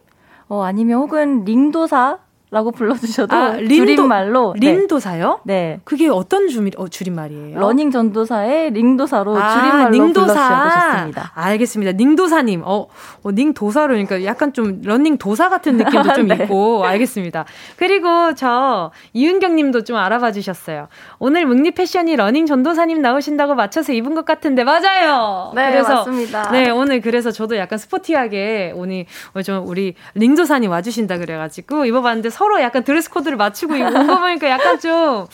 어, 아니면 혹은 링도사? 라고 불러주셔도 아, 린도, 줄임말로 린도사요? 네. 네. 그게 어떤 줄임, 어, 줄임말이에요? 러닝 전도사의 링도사로 아, 줄임말로 링도사. 불러주셔도 좋습니다. 알겠습니다. 링도사님. 어, 어, 링도사로 그러니까 약간 좀 러닝 도사 같은 느낌도 좀 네. 있고 알겠습니다. 그리고 저 이은경 님도 좀 알아봐 주셨어요. 오늘 묵리 패션이 러닝 전도사님 나오신다고 맞춰서 입은 것 같은데 맞아요. 네, 그래서, 맞습니다. 네, 오늘 그래서 저도 약간 스포티하게 오늘 좀 우리 링도사님 와주신다 그래가지고 입어봤는데 서로 약간 드레스 코드를 맞추고 온 거 보니까 약간 좀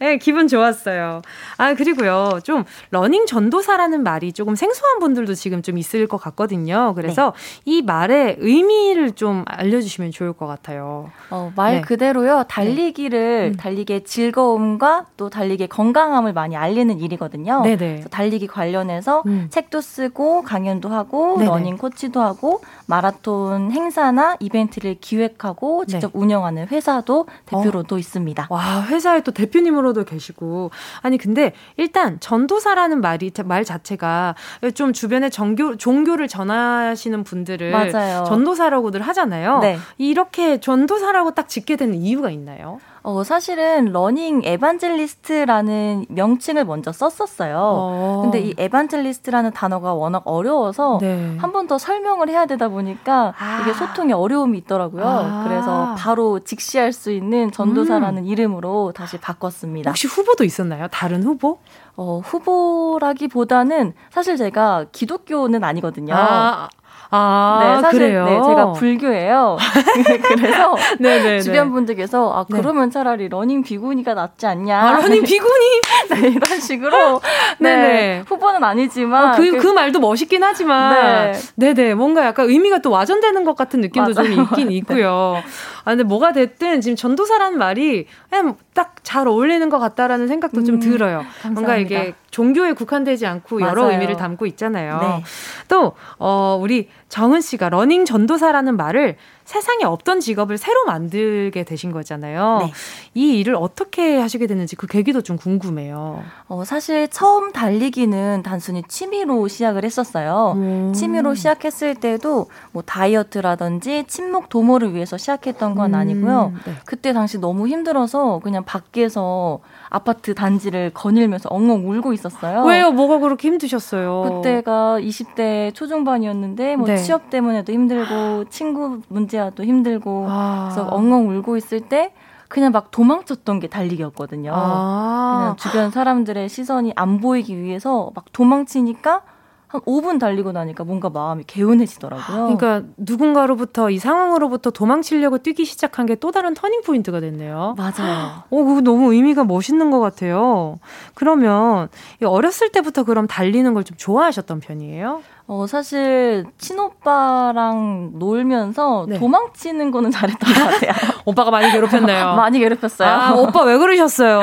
예, 기분 좋았어요. 아, 그리고요. 좀 러닝 전도사라는 말이 조금 생소한 분들도 지금 좀 있을 것 같거든요. 그래서 네. 이 말의 의미를 좀 알려주시면 좋을 것 같아요. 어, 말 네. 그대로요. 달리기를 네. 달리기의 즐거움과 또 달리기의 건강함을 많이 알리는 일이거든요. 그래서 달리기 관련해서 음. 책도 쓰고 강연도 하고 네네. 러닝 코치도 하고 마라톤 행사나 이벤트를 기획하고 직접 네. 운영하는 회사도 대표로도 어. 있습니다. 와, 회사의 또 대표님으로도 계시고. 아니 근데 일단 전도사라는 말이 말 자체가 좀 주변에 종교 종교를 전하시는 분들을 맞아요. 전도사라고들 하잖아요. 네. 이렇게 전도사라고 딱 짓게 되는 이유가 있나요? 어, 사실은 러닝 에반젤리스트라는 명칭을 먼저 썼었어요. 어. 근데 이 에반젤리스트라는 단어가 워낙 어려워서 네. 한 번 더 설명을 해야 되다 보니까 아. 이게 소통에 어려움이 있더라고요. 아. 그래서 바로 직시할 수 있는 전도사라는 음. 이름으로 다시 바꿨습니다. 혹시 후보도 있었나요? 다른 후보? 어, 후보라기보다는 사실 제가 기독교는 아니거든요. 아. 아, 네, 사실, 그래요? 네, 제가 불교예요. 그래서 네네네. 주변 분들께서 아, 그러면 네. 차라리 러닝 비구니가 낫지 않냐. 아, 러닝 비구니? 네, 이런 식으로. 네, 네네. 후보는 아니지만. 어, 그, 그, 그 말도 멋있긴 하지만. 네. 네네. 뭔가 약간 의미가 또 와전되는 것 같은 느낌도 맞아요. 좀 있긴 네. 있고요. 아, 근데 뭐가 됐든 지금 전도사라는 말이 그냥 딱 잘 어울리는 것 같다라는 생각도 음, 좀 들어요. 감사합니다. 뭔가 이게 종교에 국한되지 않고 맞아요. 여러 의미를 담고 있잖아요. 네. 또, 어, 우리 정은 씨가 러닝 전도사라는 말을 세상에 없던 직업을 새로 만들게 되신 거잖아요. 네. 이 일을 어떻게 하시게 됐는지 그 계기도 좀 궁금해요. 어, 사실 처음 달리기는 단순히 취미로 시작을 했었어요. 음. 취미로 시작했을 때도 뭐 다이어트라든지 친목 도모를 위해서 시작했던 건 아니고요. 음. 네. 그때 당시 너무 힘들어서 그냥 밖에서 아파트 단지를 거닐면서 엉엉 울고 있었어요. 왜요? 뭐가 그렇게 힘드셨어요? 그때가 이십 대 초중반이었는데 뭐 네. 취업 때문에도 힘들고 친구 문제 또 힘들고 아. 그래서 엉엉 울고 있을 때 그냥 막 도망쳤던 게 달리기였거든요. 아. 그냥 주변 사람들의 시선이 안 보이기 위해서 막 도망치니까 한 오 분 달리고 나니까 뭔가 마음이 개운해지더라고요. 그러니까 누군가로부터 이 상황으로부터 도망치려고 뛰기 시작한 게 또 다른 터닝포인트가 됐네요. 맞아요. 오, 그거 너무 의미가 멋있는 것 같아요. 그러면 어렸을 때부터 그럼 달리는 걸 좀 좋아하셨던 편이에요? 어, 사실 친오빠랑 놀면서 네. 도망치는 거는 잘했던 것 같아요. 오빠가 많이 괴롭혔나요? 많이 괴롭혔어요. 아, 오빠 왜 그러셨어요?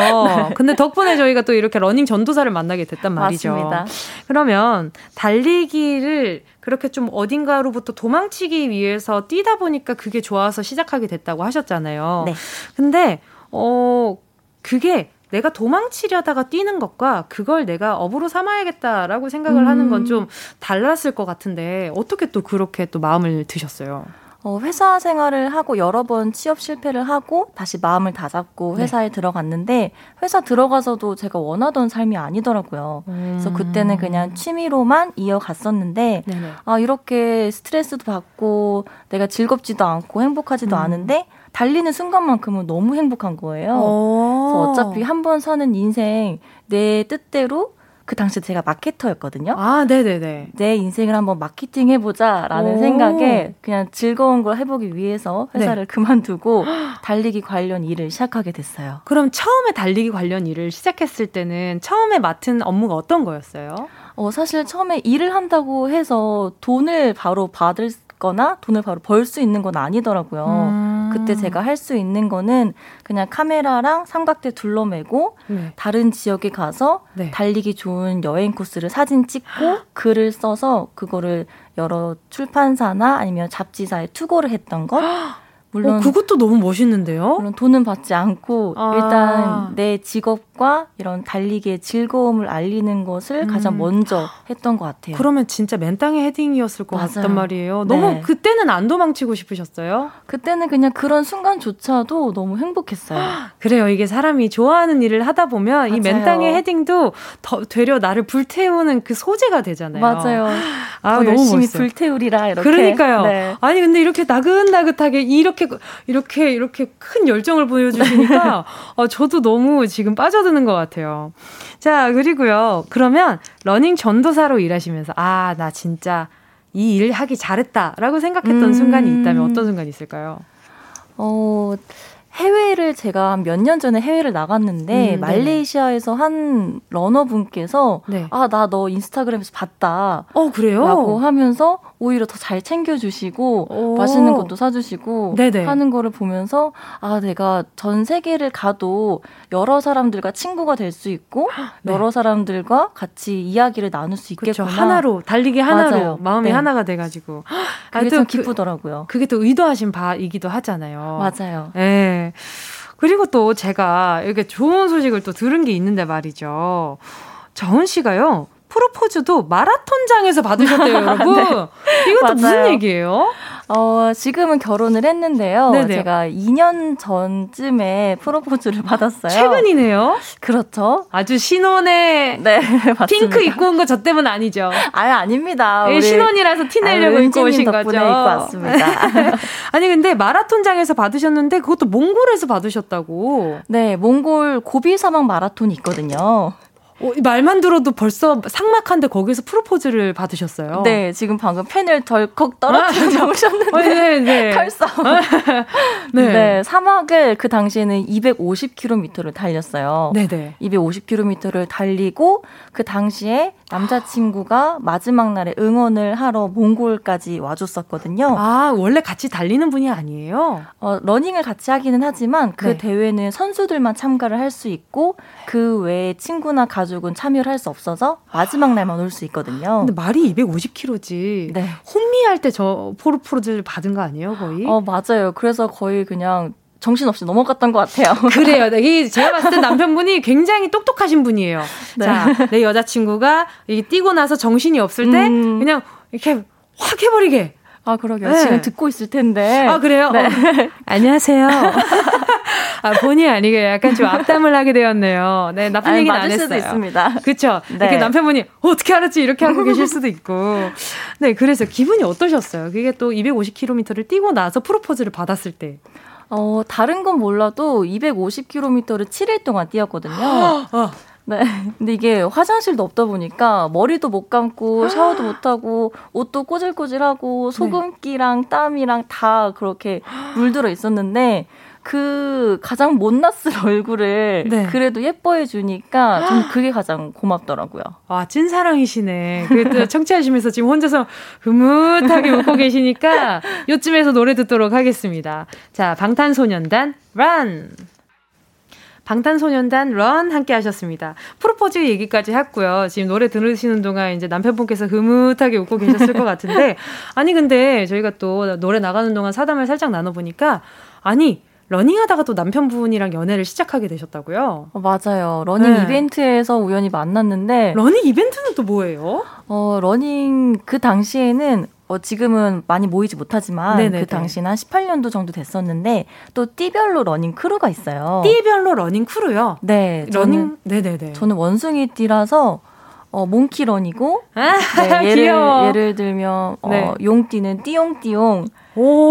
네. 근데 덕분에 저희가 또 이렇게 러닝 전도사를 만나게 됐단 말이죠. 맞습니다. 그러면 달리기를 그렇게 좀 어딘가로부터 도망치기 위해서 뛰다 보니까 그게 좋아서 시작하게 됐다고 하셨잖아요. 네. 근데 어, 그게 내가 도망치려다가 뛰는 것과 그걸 내가 업으로 삼아야겠다라고 생각을 음. 하는 건 좀 달랐을 것 같은데 어떻게 또 그렇게 또 마음을 드셨어요? 어, 회사 생활을 하고 여러 번 취업 실패를 하고 다시 마음을 다잡고 회사에 네. 들어갔는데 회사 들어가서도 제가 원하던 삶이 아니더라고요. 음. 그래서 그때는 그냥 취미로만 이어갔었는데 네네. 아, 이렇게 스트레스도 받고 내가 즐겁지도 않고 행복하지도 음. 않은데 달리는 순간만큼은 너무 행복한 거예요. 그래서 어차피 한 번 사는 인생 내 뜻대로 그 당시 제가 마케터였거든요. 아, 네네네. 내 인생을 한번 마케팅해보자라는 생각에 그냥 즐거운 걸 해보기 위해서 회사를 네. 그만두고 달리기 관련 일을 시작하게 됐어요. 그럼 처음에 달리기 관련 일을 시작했을 때는 처음에 맡은 업무가 어떤 거였어요? 어, 사실 처음에 일을 한다고 해서 돈을 바로 받을 거나 돈을 바로 벌 수 있는 건 아니더라고요. 음. 그때 제가 할 수 있는 거는 그냥 카메라랑 삼각대 둘러매고 네. 다른 지역에 가서 네. 달리기 좋은 여행 코스를 사진 찍고 글을 써서 그거를 여러 출판사나 아니면 잡지사에 투고를 했던 것. 물론 어, 그것도 너무 멋있는데요? 물론 돈은 받지 않고 아. 일단 내 직업과 이런 달리기의 즐거움을 알리는 것을 음. 가장 먼저 했던 것 같아요. 그러면 진짜 맨땅의 헤딩이었을 것 맞아요. 같단 말이에요. 네. 너무 그때는 안 도망치고 싶으셨어요? 그때는 그냥 그런 순간조차도 너무 행복했어요. 그래요. 이게 사람이 좋아하는 일을 하다 보면 맞아요. 이 맨땅의 헤딩도 더, 되려 나를 불태우는 그 소재가 되잖아요. 맞아요. 아, 더 열심히 멋있어요. 불태우리라 이렇게. 그러니까요. 네. 아니 근데 이렇게 나긋나긋하게 이렇게 이렇게 이렇게 큰 열정을 보여주시니까 어, 저도 너무 지금 빠져드는 것 같아요. 자, 그리고요. 그러면 러닝 전도사로 일하시면서 아, 나 진짜 이 일 하기 잘했다라고 생각했던 음... 순간이 있다면 어떤 순간이 있을까요? 어, 해외를 제가 몇 년 전에 해외를 나갔는데 음, 말레이시아에서 한 러너분께서 네. 아, 나 너 인스타그램에서 봤다. 어, 그래요? 라고 하면서 오히려 더 잘 챙겨주시고 오. 맛있는 것도 사주시고 네네. 하는 거를 보면서 아, 내가 전 세계를 가도 여러 사람들과 친구가 될 수 있고 네. 여러 사람들과 같이 이야기를 나눌 수 있겠구나. 그쵸. 하나로 달리기 하나로 맞아요. 마음이 네. 하나가 돼가지고 그게 아, 참 기쁘더라고요. 그, 그게 또 의도하신 바이기도 하잖아요. 맞아요. 네. 그리고 또 제가 이렇게 좋은 소식을 또 들은 게 있는데 말이죠. 정은 씨가요. 프로포즈도 마라톤장에서 받으셨대요, 여러분. 네. 이것도 맞아요. 무슨 얘기예요? 어, 지금은 결혼을 했는데요. 네네. 제가 이 년 전쯤에 프로포즈를 받았어요. 최근이네요. 그렇죠. 아주 신혼에 네, 핑크 입고 온 거 저 때문 아니죠? 아유, 아닙니다. 우리 신혼이라서 티 내려고 아유, 입고 오신 거죠. 입고 왔습니다. 아니 근데 마라톤장에서 받으셨는데 그것도 몽골에서 받으셨다고. 네, 몽골 고비 사막 마라톤이 있거든요. 어, 말만 들어도 벌써 삭막한데 거기서 프로포즈를 받으셨어요. 네, 지금 방금 펜을 덜컥 떨어뜨려 오셨는데 아, 네, 네. 탈성. 네. 네, 사막을 그 당시에는 이백오십 킬로미터를 달렸어요. 네, 네. 이백오십 킬로미터를 달리고 그 당시에 남자친구가 마지막 날에 응원을 하러 몽골까지 와줬었거든요. 아, 원래 같이 달리는 분이 아니에요? 어, 러닝을 같이 하기는 하지만 그 네. 대회는 선수들만 참가를 할 수 있고 그 외에 친구나 가족 가족은 참여를 할 수 없어서 마지막 날만 올 수 있거든요. 근데 말이 이백오십 킬로미터지. 네. 혼미할 때 저 프로포즈를 받은 거 아니에요, 거의? 어, 맞아요. 그래서 거의 그냥 정신없이 넘어갔던 것 같아요. 그래요. 이게 제가 봤을 때 남편분이 굉장히 똑똑하신 분이에요. 네. 자, 내 여자친구가 이게 뛰고 나서 정신이 없을 때 음... 그냥 이렇게 확 해버리게. 아, 그러게요. 네. 지금 듣고 있을 텐데. 아, 그래요? 네. 어. 안녕하세요. 아, 본의 아니게 약간 좀 악담을 하게 되었네요. 네, 나쁜 얘기는 안 했어요. 맞을 수도 있습니다. 그렇죠. 네. 이렇게 남편분이 어, 어떻게 알았지? 이렇게 하고 계실 수도 있고. 네, 그래서 기분이 어떠셨어요? 그게 또 이백오십 킬로미터를 뛰고 나서 프로포즈를 받았을 때. 어, 다른 건 몰라도 이백오십 킬로미터를 칠 일 동안 뛰었거든요. 어. 네. 근데 이게 화장실도 없다 보니까 머리도 못 감고 샤워도 못 하고 옷도 꼬질꼬질하고 소금기랑 땀이랑 다 그렇게 물들어 있었는데 그 가장 못났을 얼굴을 네. 그래도 예뻐해 주니까 저는 그게 가장 고맙더라고요. 아, 찐사랑이시네. 그래도 청취하시면서 지금 혼자서 흐뭇하게 웃고 계시니까 요쯤에서 노래 듣도록 하겠습니다. 자, 방탄소년단 런! 방탄소년단 런 함께 하셨습니다. 프로포즈 얘기까지 했고요. 지금 노래 들으시는 동안 이제 남편분께서 흐뭇하게 웃고 계셨을 것 같은데 아니 근데 저희가 또 노래 나가는 동안 사담을 살짝 나눠보니까 아니 러닝하다가 또 남편분이랑 연애를 시작하게 되셨다고요? 어, 맞아요. 러닝 네. 이벤트에서 우연히 만났는데 러닝 이벤트는 또 뭐예요? 어, 러닝 그 당시에는 어, 지금은 많이 모이지 못하지만 네네네. 그 당시는 한 십팔 년도 정도 됐었는데 또 띠별로 러닝 크루가 있어요. 띠별로 러닝 크루요? 네. 러닝? 저는, 네네네. 저는 원숭이 띠라서 어, 몽키런이고 아, 네, 예를, 귀여워. 예를 들면 어, 네. 용띠는 띠용띠용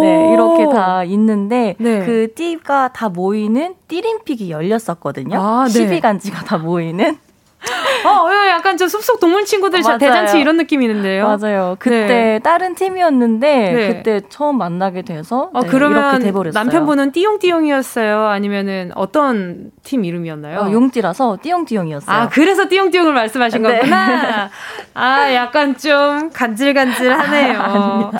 네, 이렇게 다 있는데 네. 그 띠가 다 모이는 띠림픽이 열렸었거든요. 아, 네. 십이 간지가 다 모이는 어, 약간 저 숲속 동물 친구들 맞아요. 대잔치 이런 느낌이는데요. 맞아요. 그때 네. 다른 팀이었는데 네. 그때 처음 만나게 돼서 아, 네, 그러면 이렇게 돼버렸어요. 남편분은 띠용띠용이었어요? 아니면은 어떤 팀 이름이었나요? 어, 용띠라서 띠용띠용이었어요. 아, 그래서 띠용띠용을 말씀하신 네. 거구나. 아, 약간 좀 간질간질하네요. 아,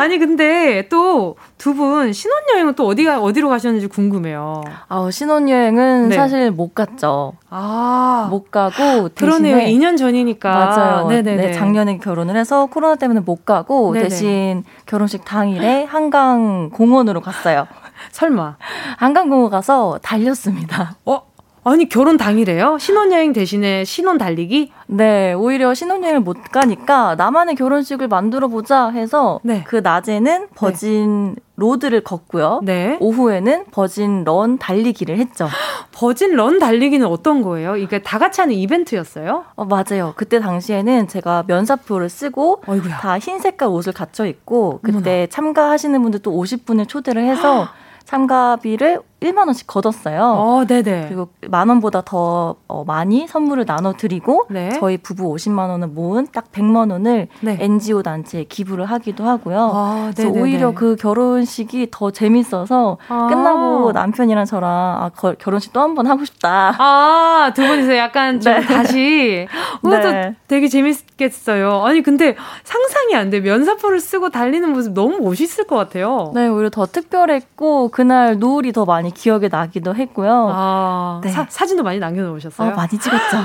아니 근데 또 두 분 신혼여행은 또 어디가 어디로 가셨는지 궁금해요. 아, 신혼여행은 네. 사실 못 갔죠. 아, 못 가고 대신에 그러네요. 이 년 전이니까 맞아요. 네네네. 네, 작년에 결혼을 해서 코로나 때문에 못 가고 네네. 대신 결혼식 당일에 한강 공원으로 갔어요. 설마 한강 공원 가서 달렸습니다. 어? 아니 결혼 당일에요? 신혼여행 대신에 신혼 달리기? 네, 오히려 신혼여행을 못 가니까 나만의 결혼식을 만들어보자 해서 네. 그 낮에는 버진 네. 로드를 걷고요. 네. 오후에는 버진 런 달리기를 했죠. 버진 런 달리기는 어떤 거예요? 이게 다 같이 하는 이벤트였어요? 어, 맞아요. 그때 당시에는 제가 면사포를 쓰고 어이구야. 다 흰 색깔 옷을 갖춰 입고 그때 어머나. 참가하시는 분들도 오십 분을 초대를 해서 참가비를 만 원씩 걷었어요. 어, 네네. 그리고 만 원보다 더 많이 선물을 나눠드리고 네. 저희 부부 오십만 원을 모은 딱 백만 원을 네. 엔지오 단체에 기부를 하기도 하고요. 아, 그래서 오히려 그 결혼식이 더 재밌어서 아. 끝나고 남편이랑 저랑 아, 거, 결혼식 또 한 번 하고 싶다. 아, 두 분이서 약간 좀 네. 다시 그것도 네. 되게 재밌겠어요. 아니 근데 상상이 안 돼. 면사포를 쓰고 달리는 모습 너무 멋있을 것 같아요. 네, 오히려 더 특별했고 그날 노을이 더 많이 기억에 나기도 했고요. 아, 네. 사, 사진도 많이 남겨놓으셨어요? 어, 많이 찍었죠.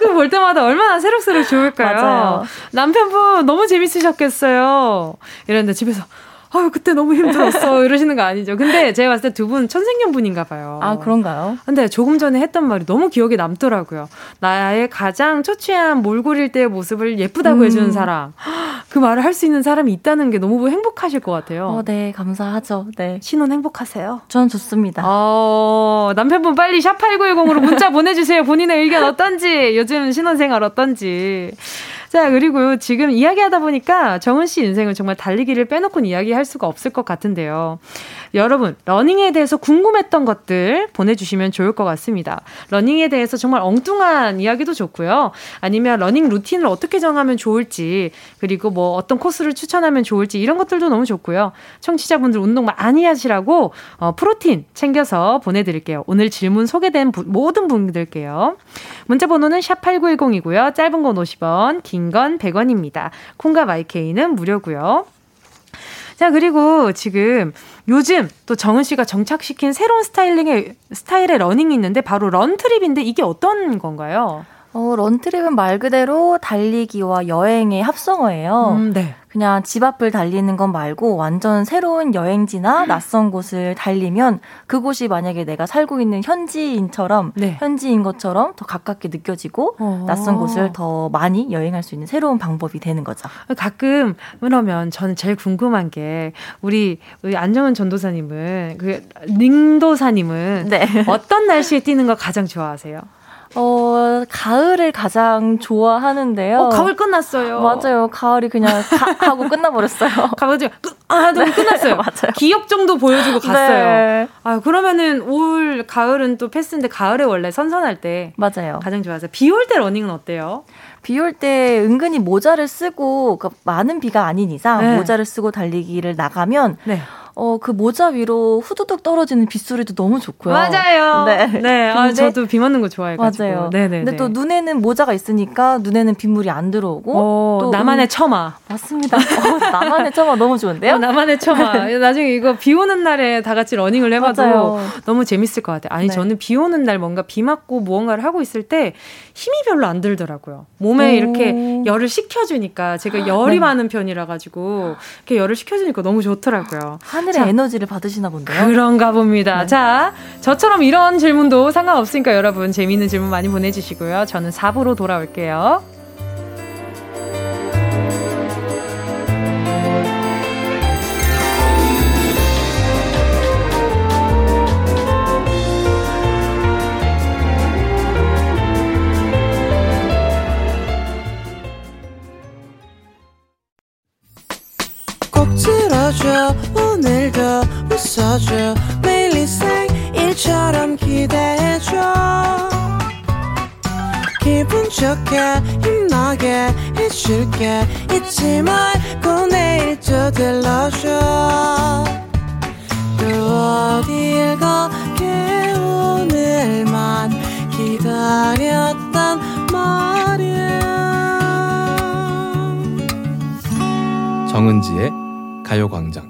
그 볼 때마다 얼마나 새록새록 좋을까요? 맞아요. 남편분 너무 재밌으셨겠어요. 이랬는데 집에서 아유 그때 너무 힘들었어 이러시는 거 아니죠? 근데 제가 봤을 때 두 분 천생연분인가 봐요. 아, 그런가요? 근데 조금 전에 했던 말이 너무 기억에 남더라고요. 나의 가장 초췌한 몰골일 때의 모습을 예쁘다고 음. 해주는 사람. 그 말을 할 수 있는 사람이 있다는 게 너무 행복하실 것 같아요. 어, 네, 감사하죠. 네. 신혼 행복하세요? 전 좋습니다. 어, 남편분 빨리 샵팔구일공으로 문자 보내주세요. 본인의 의견 어떤지, 요즘 신혼생활 어떤지. 자, 그리고 지금 이야기하다 보니까 정은 씨 인생은 정말 달리기를 빼놓고는 이야기할 수가 없을 것 같은데요. 여러분, 러닝에 대해서 궁금했던 것들 보내주시면 좋을 것 같습니다. 러닝에 대해서 정말 엉뚱한 이야기도 좋고요. 아니면 러닝 루틴을 어떻게 정하면 좋을지, 그리고 뭐 어떤 코스를 추천하면 좋을지 이런 것들도 너무 좋고요. 청취자분들 운동 많이 하시라고 어, 프로틴 챙겨서 보내드릴게요. 오늘 질문 소개된 부, 모든 분들께요. 문자 번호는 샵팔구일공이고요. 짧은 건 오십 원, 긴 건 백 원입니다. 콩과 마이케이는 무료고요. 자, 그리고 지금 요즘 또 정은 씨가 정착시킨 새로운 스타일링의 스타일의 러닝이 있는데 바로 런트립인데 이게 어떤 건가요? 어, 런트립은 말 그대로 달리기와 여행의 합성어예요. 음, 네. 그냥 집 앞을 달리는 건 말고 완전 새로운 여행지나 낯선 곳을 달리면 그곳이 만약에 내가 살고 있는 현지인처럼 네. 현지인 것처럼 더 가깝게 느껴지고 어. 낯선 곳을 더 많이 여행할 수 있는 새로운 방법이 되는 거죠. 가끔 그러면 저는 제일 궁금한 게 우리, 우리 안정은 전도사님은 그 링도사님은 네. 어떤 날씨에 뛰는 거 가장 좋아하세요? 어, 가을을 가장 좋아하는데요. 어, 가을 끝났어요. 맞아요. 가을이 그냥 가, 하고 끝나버렸어요. 가을이 아, 네. 끝났어요. 맞아요. 기억 정도 보여주고 갔어요. 네. 아, 그러면은 올 가을은 또 패스인데 가을에 원래 선선할 때 맞아요. 가장 좋아하세요. 비 올 때 러닝은 어때요? 비 올 때 은근히 모자를 쓰고 그러니까 많은 비가 아닌 이상 네. 모자를 쓰고 달리기를 나가면 네. 어, 그 모자 위로 후두둑 떨어지는 빗소리도 너무 좋고요. 맞아요. 네. 네. 아, 저도 비 맞는 거 좋아해가지고. 맞아요. 네네네. 근데 또 눈에는 모자가 있으니까 눈에는 빗물이 안 들어오고. 어, 또 나만의 음... 처마. 맞습니다. 어, 나만의 처마 너무 좋은데요? 어, 나만의 처마. 나중에 이거 비 오는 날에 다 같이 러닝을 해봐도 맞아요. 너무 재밌을 것 같아요. 아니, 네. 저는 비 오는 날 뭔가 비 맞고 무언가를 하고 있을 때 힘이 별로 안 들더라고요. 몸에 오. 이렇게 열을 식혀주니까. 제가 열이 네. 많은 편이라가지고 이렇게 열을 식혀주니까 너무 좋더라고요. 하늘의 자, 에너지를 받으시나 본데요. 그런가 봅니다. 네. 자, 저처럼 이런 질문도 상관없으니까 여러분 재미있는 질문 많이 보내주시고요. 저는 사 부로 돌아올게요. 오늘도 웃어줘 매일 일상일처럼 기대해줘 기분 좋게 힘나게 해줄게 잊지 말고 내일 또 들러줘 또 어딜 가게 오늘만 기다렸단 말이야 정은지의 가요광장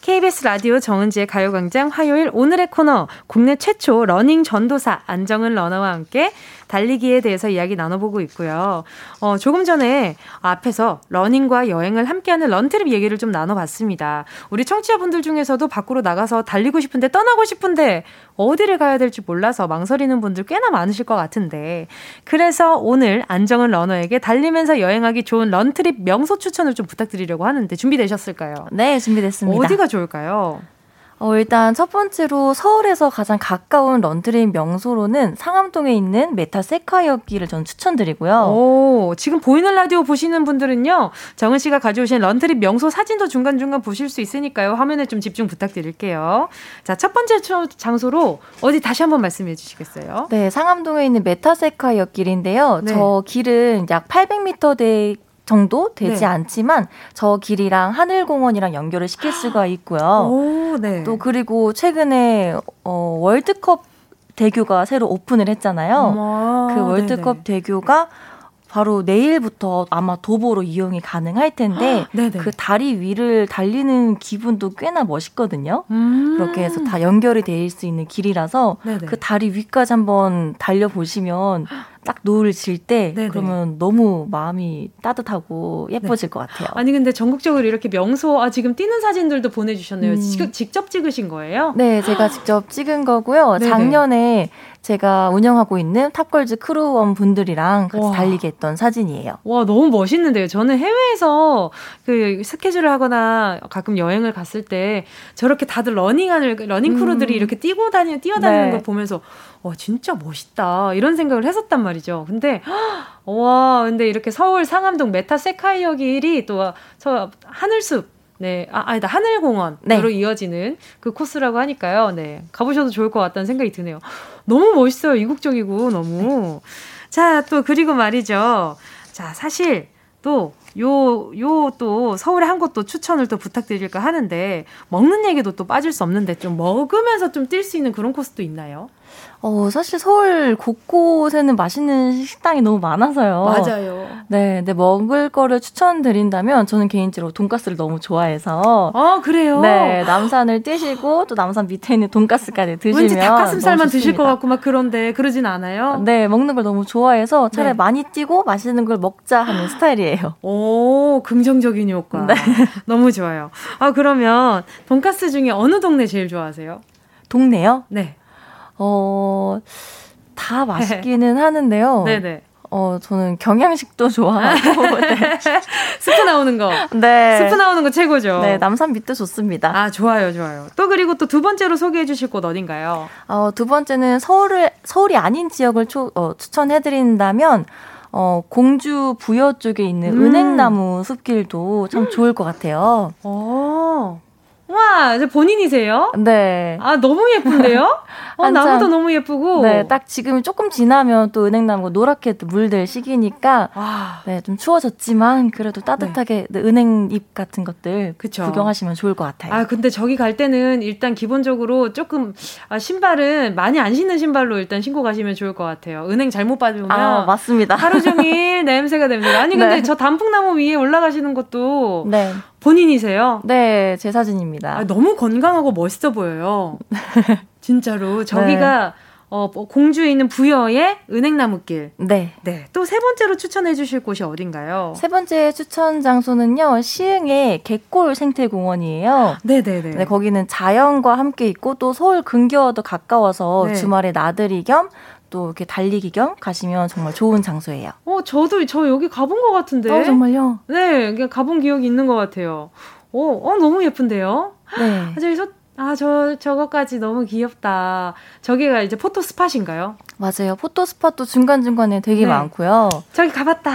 케이비에스 라디오 정은지의 가요광장 화요일 오늘의 코너 국내 최초 러닝 전도사 안정은 러너와 함께 달리기에 대해서 이야기 나눠보고 있고요. 어, 조금 전에 앞에서 러닝과 여행을 함께하는 런트립 얘기를 좀 나눠봤습니다. 우리 청취자분들 중에서도 밖으로 나가서 달리고 싶은데 떠나고 싶은데 어디를 가야 될지 몰라서 망설이는 분들 꽤나 많으실 것 같은데 그래서 오늘 안정은 러너에게 달리면서 여행하기 좋은 런트립 명소 추천을 좀 부탁드리려고 하는데 준비되셨을까요? 네, 준비됐습니다. 어디가 좋을까요? 어, 일단 첫 번째로 서울에서 가장 가까운 런트립 명소로는 상암동에 있는 메타세카이어 길을 전 추천드리고요. 오, 지금 보이는 라디오 보시는 분들은요. 정은 씨가 가져오신 런트립 명소 사진도 중간중간 보실 수 있으니까요. 화면에 좀 집중 부탁드릴게요. 자, 첫 번째 장소로 어디 다시 한번 말씀해 주시겠어요? 네, 상암동에 있는 메타세카이어 길인데요. 네. 저 길은 약 팔백 미터 정도 되지 네. 않지만 저 길이랑 하늘공원이랑 연결을 시킬 수가 있고요. 오, 네. 또 그리고 최근에 어, 월드컵 대교가 새로 오픈을 했잖아요. 와, 그 월드컵 네네. 대교가 바로 내일부터 아마 도보로 이용이 가능할 텐데 그 다리 위를 달리는 기분도 꽤나 멋있거든요. 음~ 그렇게 해서 다 연결이 될 수 있는 길이라서 네네. 그 다리 위까지 한번 달려보시면 딱 노을 질 때 그러면 너무 마음이 따뜻하고 예뻐질 네. 것 같아요. 아니 근데 전국적으로 이렇게 명소 아 지금 뛰는 사진들도 보내주셨네요. 음. 지, 직접 찍으신 거예요? 네. 제가 직접 찍은 거고요. 네네. 작년에 제가 운영하고 있는 탑걸즈 크루원 분들이랑 같이 와. 달리게 했던 사진이에요. 와 너무 멋있는데요. 저는 해외에서 그 스케줄을 하거나 가끔 여행을 갔을 때 저렇게 다들 러닝하는 러닝 크루들이 음. 이렇게 뛰고 다니 뛰어다니는 네. 걸 보면서 와 진짜 멋있다 이런 생각을 했었단 말이죠. 근데 와 근데 이렇게 서울 상암동 메타세카이어 길이 또 저 하늘숲 네, 아, 아니다 하늘공원으로 네. 이어지는 그 코스라고 하니까요. 네, 가보셔도 좋을 것 같다는 생각이 드네요. 너무 멋있어요. 이국적이고 너무. 자, 또 그리고 말이죠. 자, 사실 또 요, 요 또 서울에 한 곳 또 추천을 또 부탁드릴까 하는데 먹는 얘기도 또 빠질 수 없는데 좀 먹으면서 좀 뛸 수 있는 그런 코스도 있나요? 어, 사실 서울 곳곳에는 맛있는 식당이 너무 많아서요. 맞아요. 네, 근데 먹을 거를 추천드린다면 저는 개인적으로 돈가스를 너무 좋아해서. 아, 그래요? 네, 남산을 뛰시고 또 남산 밑에 있는 돈가스까지 드시면 왠지 닭가슴살만 드실 것 같고 막 그런데 그러진 않아요? 네, 먹는 걸 너무 좋아해서 차라리 네. 많이 뛰고 맛있는 걸 먹자 하는 스타일이에요. 오, 긍정적인 효과. 네. 너무 좋아요. 아, 그러면 돈가스 중에 어느 동네 제일 좋아하세요? 동네요? 네. 어, 다 맛있기는 하는데요. 네네. 어, 저는 경양식도 좋아하고. 네. 스프 나오는 거. 네. 스프 나오는 거 최고죠. 네, 남산 밑도 좋습니다. 아, 좋아요, 좋아요. 또 그리고 또 두 번째로 소개해 주실 곳 어딘가요? 어, 두 번째는 서울을, 서울이 아닌 지역을 초, 어, 추천해 드린다면, 어, 공주 부여 쪽에 있는 음. 은행나무 숲길도 참 음. 좋을 것 같아요. 오. 와, 본인이세요? 네. 아, 너무 예쁜데요? 어, 나무도 너무 예쁘고. 네, 딱 지금 조금 지나면 또 은행나무가 노랗게 또 물들 시기니까 와. 네, 좀 추워졌지만 그래도 따뜻하게 네. 네, 은행잎 같은 것들 그쵸. 구경하시면 좋을 것 같아요. 아, 근데 저기 갈 때는 일단 기본적으로 조금 아, 신발은 많이 안 신는 신발로 일단 신고 가시면 좋을 것 같아요. 은행 잘못 밟으면 아, 맞습니다. 하루 종일 냄새가 됩니다. 아니 근데 네. 저 단풍나무 위에 올라가시는 것도 네. 본인이세요? 네, 제 사진입니다. 아, 너무 건강하고 멋있어 보여요. 진짜로 저기가 네. 어, 공주에 있는 부여의 은행나무길. 네. 네. 또 세 번째로 추천해 주실 곳이 어딘가요? 세 번째 추천 장소는요, 시흥의 갯골 생태공원이에요. 네네네. 네, 거기는 자연과 함께 있고 또 서울 근교도 가까워서 네. 주말에 나들이 겸 또 이렇게 달리기 겸 가시면 정말 좋은 장소예요. 어, 저도 저 여기 가본 것 같은데. 어, 정말요? 네, 그냥 가본 기억이 있는 것 같아요. 오, 어, 너무 예쁜데요? 네. 아, 저기서 아, 저, 저거까지 너무 귀엽다. 저기가 이제 포토 스팟인가요? 맞아요. 포토 스팟도 중간중간에 되게 네. 많고요. 저기 가봤다.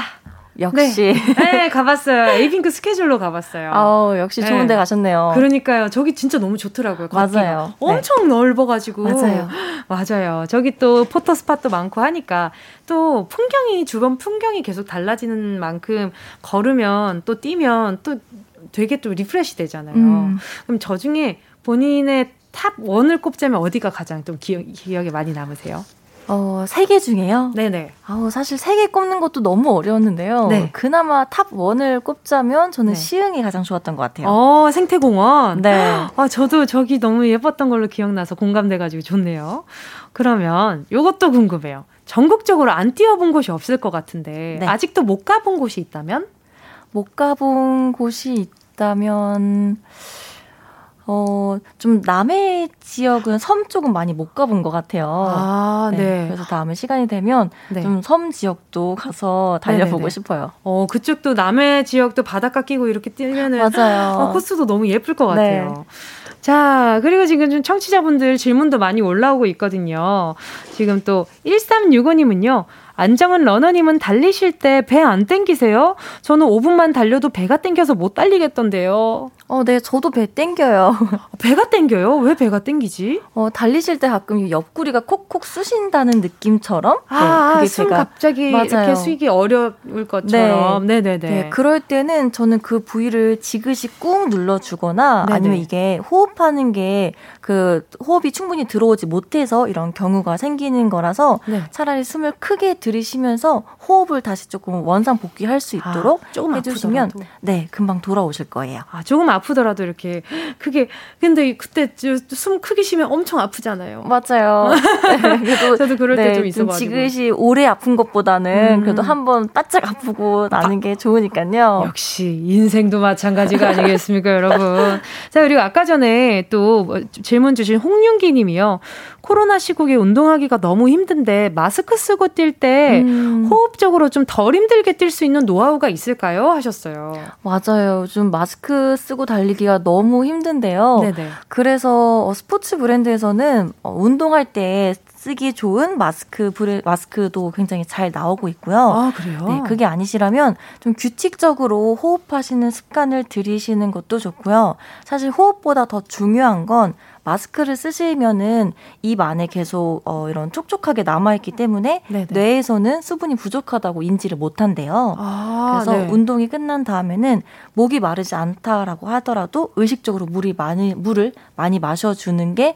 역시. 네. 네, 가봤어요. 에이핑크 스케줄로 가봤어요. 아우, 역시 네. 좋은 데 가셨네요. 그러니까요. 저기 진짜 너무 좋더라고요. 맞아요. 네. 엄청 넓어가지고. 맞아요. 맞아요. 저기 또 포토 스팟도 많고 하니까 또 풍경이, 주변 풍경이 계속 달라지는 만큼 걸으면 또 뛰면 또 되게 또 리프레시 되잖아요. 음. 그럼 저 중에 본인의 탑 원을 꼽자면 어디가 가장 좀 기억, 기억에 많이 남으세요? 어, 세 개 중에요? 네네. 아우, 사실 세 개 꼽는 것도 너무 어려웠는데요. 네. 그나마 탑 원을 꼽자면 저는 네. 시흥이 가장 좋았던 것 같아요. 어, 생태공원. 네. 아, 저도 저기 너무 예뻤던 걸로 기억나서 공감돼가지고 좋네요. 그러면 이것도 궁금해요. 전국적으로 안 뛰어본 곳이 없을 것 같은데 네. 아직도 못 가본 곳이 있다면? 못 가본 곳이 있다면... 어, 좀 남해 지역은 섬 쪽은 많이 못 가본 것 같아요. 아, 네. 네. 그래서 다음에 시간이 되면 네. 좀 섬 지역도 가서 달려보고 네네네. 싶어요. 어, 그쪽도 남해 지역도 바닷가 끼고 이렇게 뛰면은 맞아요. 어, 코스도 너무 예쁠 것 같아요. 네. 자, 그리고 지금 좀 청취자분들 질문도 많이 올라오고 있거든요. 지금 또 일삼육오님은요. 안정은 러너님은 달리실 때 배 안 땡기세요? 저는 오 분만 달려도 배가 땡겨서 못 달리겠던데요. 어, 네, 저도 배 땡겨요. 배가 땡겨요? 왜 배가 땡기지? 어, 달리실 때 가끔 옆구리가 콕콕 쑤신다는 느낌처럼 아, 네, 그게 숨 제가... 갑자기 맞아요. 이렇게 쉬기 어려울 것처럼 네. 네네네. 네, 그럴 때는 저는 그 부위를 지그시 꾹 눌러주거나 네네. 아니면 이게 호흡하는 게 그 호흡이 충분히 들어오지 못해서 이런 경우가 생기는 거라서 네. 차라리 숨을 크게 들이면서 들이쉬면서 호흡을 다시 조금 원상 복귀할 수 있도록 아, 조금 해주시면 아프더라도. 네 금방 돌아오실 거예요. 아, 조금 아프더라도 이렇게 크게. 근데 그때 숨 크게 쉬면 엄청 아프잖아요. 맞아요. 네, 그래도, 저도 그럴 네, 때 좀 있어가지고 지그시 오래 아픈 것보다는 음. 그래도 한번 바짝 아프고 나는 게 좋으니까요. 역시 인생도 마찬가지가 아니겠습니까, 여러분. 자, 그리고 아까 전에 또 질문 주신 홍윤기님이요. 코로나 시국에 운동하기가 너무 힘든데 마스크 쓰고 뛸 때 음. 호흡적으로 좀 덜 힘들게 뛸 수 있는 노하우가 있을까요? 하셨어요. 맞아요. 요즘 마스크 쓰고 달리기가 너무 힘든데요. 네네. 그래서 스포츠 브랜드에서는 운동할 때 쓰기 좋은 마스크 브레, 마스크도 굉장히 잘 나오고 있고요. 아, 그래요? 네, 그게 아니시라면 좀 규칙적으로 호흡하시는 습관을 들이시는 것도 좋고요. 사실 호흡보다 더 중요한 건 마스크를 쓰시면은 입 안에 계속 어, 이런 촉촉하게 남아있기 때문에 네네. 뇌에서는 수분이 부족하다고 인지를 못한대요. 아, 그래서 네. 운동이 끝난 다음에는 목이 마르지 않다라고 하더라도 의식적으로 물이 많이 물을 많이 마셔주는 게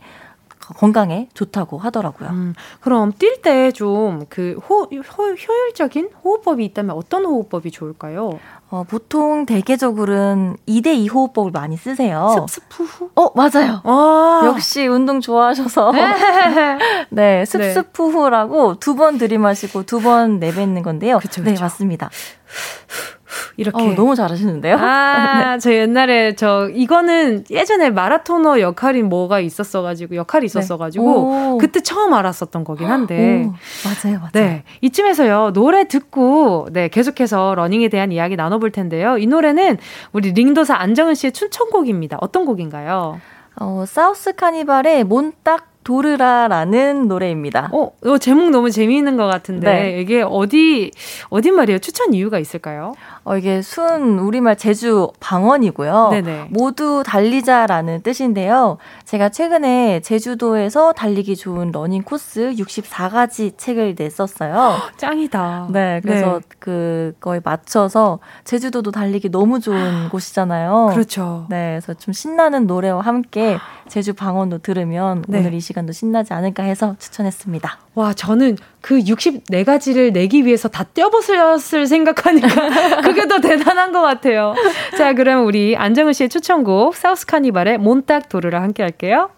건강에 좋다고 하더라고요. 음, 그럼 뛸 때 좀 그 효율적인 호흡법이 있다면 어떤 호흡법이 좋을까요? 어, 보통 대개적으로는 이 대 이 호흡법을 많이 쓰세요. 습습후후? 어, 맞아요. 아~ 역시 운동 좋아하셔서. 네, 습습후후라고 네. 두 번 들이마시고 두 번 내뱉는 건데요. 그쵸, 그쵸. 네, 맞습니다. 이렇게 어, 너무 잘하시는데요? 아, 저 옛날에 저 이거는 예전에 마라토너 역할이 뭐가 있었어가지고 역할이 있었어가지고 네. 그때 처음 알았었던 거긴 한데 오, 맞아요, 맞아요. 네, 이쯤에서요 노래 듣고 네 계속해서 러닝에 대한 이야기 나눠볼 텐데요. 이 노래는 우리 링도사 안정은 씨의 춘천곡입니다. 어떤 곡인가요? 어, 사우스 카니발의 몬딱 도르라라는 노래입니다. 어, 어, 제목 너무 재미있는 것 같은데 네. 이게 어디 어디 말이에요? 추천 이유가 있을까요? 어, 이게 순 우리말 제주 방언이고요. 네네. 모두 달리자라는 뜻인데요. 제가 최근에 제주도에서 달리기 좋은 러닝 코스 예순네 가지 책을 냈었어요. 짱이다. 네, 그래서 네. 그거에 맞춰서 제주도도 달리기 너무 좋은 곳이잖아요. 그렇죠. 네, 그래서 좀 신나는 노래와 함께 제주 방언도 들으면 네. 오늘 이 시간도 신나지 않을까 해서 추천했습니다. 와, 저는 그 예순네 가지를 내기 위해서 다 떼어버렸을 생각하니까 그게 더 대단한 것 같아요. 자, 그럼 우리 안정은 씨의 추천곡 사우스 카니발의 몬딱 도르라 함께 할게요.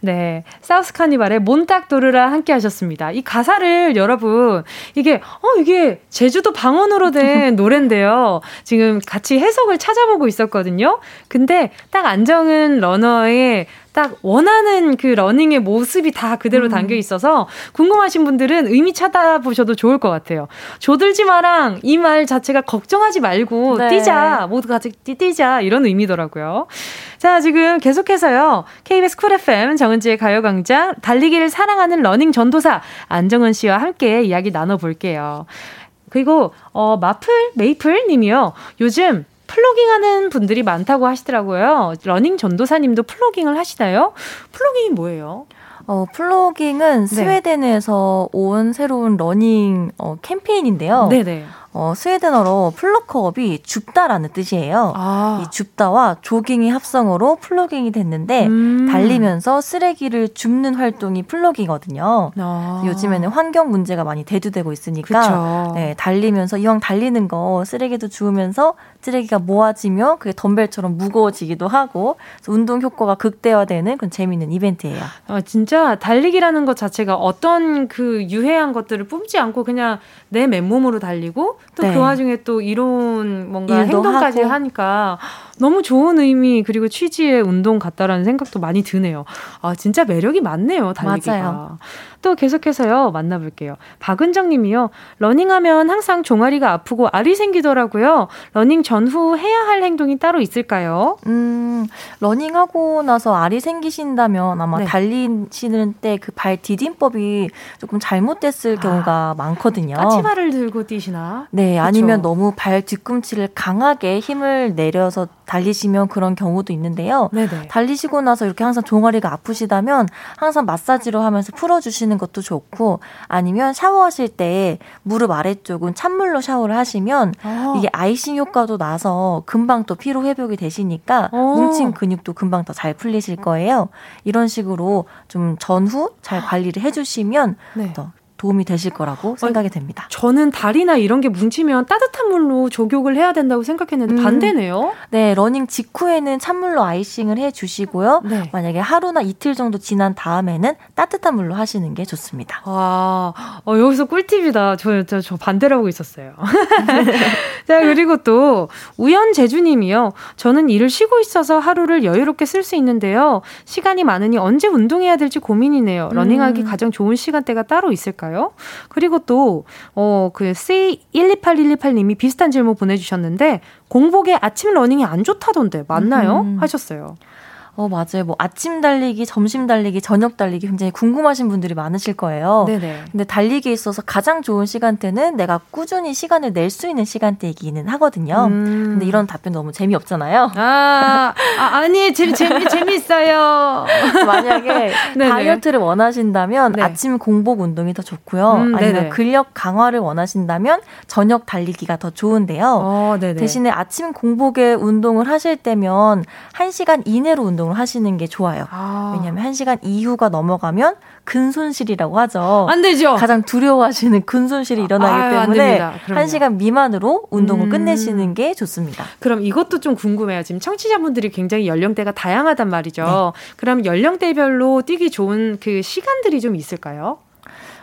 네, 사우스 카니발의 몬딱 도르라 함께 하셨습니다. 이 가사를 여러분, 이게 어 이게 제주도 방언으로 된 노래인데요. 지금 같이 해석을 찾아보고 있었거든요. 근데 딱 안정은 러너의 딱 원하는 그 러닝의 모습이 다 그대로 음. 담겨 있어서 궁금하신 분들은 의미 찾아보셔도 좋을 것 같아요. 조들지 마랑 이 말 자체가 걱정하지 말고 네. 뛰자, 모두 같이 뛰자 이런 의미더라고요. 자, 지금 계속해서요. 케이비에스 쿨 에프엠 정은지의 가요광장, 달리기를 사랑하는 러닝 전도사 안정은 씨와 함께 이야기 나눠볼게요. 그리고 어, 마플 메이플 님이요. 요즘 플로깅 하는 분들이 많다고 하시더라고요. 러닝 전도사님도 플로깅을 하시나요? 플로깅이 뭐예요? 어, 플로깅은 스웨덴에서 네. 온 새로운 러닝 어, 캠페인인데요. 네네. 어, 스웨덴어로 플로커업이 줍다라는 뜻이에요. 아. 이 줍다와 조깅이 합성어로 플로깅이 됐는데 음. 달리면서 쓰레기를 줍는 활동이 플로깅이거든요. 아. 요즘에는 환경 문제가 많이 대두되고 있으니까 네, 달리면서 이왕 달리는 거 쓰레기도 주우면서 쓰레기가 모아지며 그게 덤벨처럼 무거워지기도 하고 운동 효과가 극대화되는 그런 재미있는 이벤트예요. 아, 진짜 달리기라는 것 자체가 어떤 그 유해한 것들을 뿜지 않고 그냥 내 맨몸으로 달리고 또 그 네. 와중에 또 이런 뭔가 행동까지 하고. 하니까 너무 좋은 의미 그리고 취지의 운동 같다라는 생각도 많이 드네요. 아, 진짜 매력이 많네요, 달리기가. 맞아요. 또 계속해서요, 만나볼게요. 박은정 님이요. 러닝하면 항상 종아리가 아프고 알이 생기더라고요. 러닝 전후 해야 할 행동이 따로 있을까요? 음, 러닝하고 나서 알이 생기신다면 아마 네. 달리시는 때 그 발 디딤법이 조금 잘못됐을 아, 경우가 많거든요. 까치발을 들고 뛰시나? 네, 그쵸. 아니면 너무 발 뒤꿈치를 강하게 힘을 내려서 달리시면 그런 경우도 있는데요. 네네. 달리시고 나서 이렇게 항상 종아리가 아프시다면 항상 마사지로 하면서 풀어주시는 것도 좋고, 아니면 샤워하실 때 무릎 아래쪽은 찬물로 샤워를 하시면 아. 이게 아이싱 효과도 나서 금방 또 피로 회복이 되시니까 오. 뭉친 근육도 금방 더 잘 풀리실 거예요. 이런 식으로 좀 전후 잘 관리를 해주시면 네. 더 도움이 되실 거라고 생각이 됩니다. 저는 다리나 이런 게 뭉치면 따뜻한 물로 족욕을 해야 된다고 생각했는데 음. 반대네요. 네, 러닝 직후에는 찬물로 아이싱을 해주시고요. 네. 만약에 하루나 이틀 정도 지난 다음에는 따뜻한 물로 하시는 게 좋습니다. 와, 어, 여기서 꿀팁이다. 저, 저, 저 반대로 하고 있었어요. 자, 그리고 또 우연재주님이요. 저는 일을 쉬고 있어서 하루를 여유롭게 쓸 수 있는데요. 시간이 많으니 언제 운동해야 될지 고민이네요. 러닝하기 음. 가장 좋은 시간대가 따로 있을까요? 그리고 또 어, 그 씨일이팔일이팔님이 비슷한 질문 보내주셨는데 공복에 아침 러닝이 안 좋다던데 맞나요? 음. 하셨어요. 어, 맞아요. 뭐 아침 달리기, 점심 달리기, 저녁 달리기 굉장히 궁금하신 분들이 많으실 거예요. 네네. 근데 달리기에 있어서 가장 좋은 시간대는 내가 꾸준히 시간을 낼 수 있는 시간대이기는 하거든요. 음. 근데 이런 답변 너무 재미없잖아요. 아, 아 아니 재미 재미 재미있어요. 만약에 다이어트를 원하신다면 네. 아침 공복 운동이 더 좋고요. 음, 아니면 근력 강화를 원하신다면 저녁 달리기가 더 좋은데요. 어, 대신에 아침 공복에 운동을 하실 때면 한 시간 이내로 운동 하시는 게 좋아요. 아. 왜냐하면 한 시간 이후가 넘어가면 근손실이라고 하죠. 안 되죠. 가장 두려워하시는 근손실이 일어나기 아유, 때문에 한 시간 미만으로 운동을 음. 끝내시는 게 좋습니다. 그럼 이것도 좀 궁금해요. 지금 청취자분들이 굉장히 연령대가 다양하단 말이죠. 네. 그럼 연령대별로 뛰기 좋은 그 시간들이 좀 있을까요?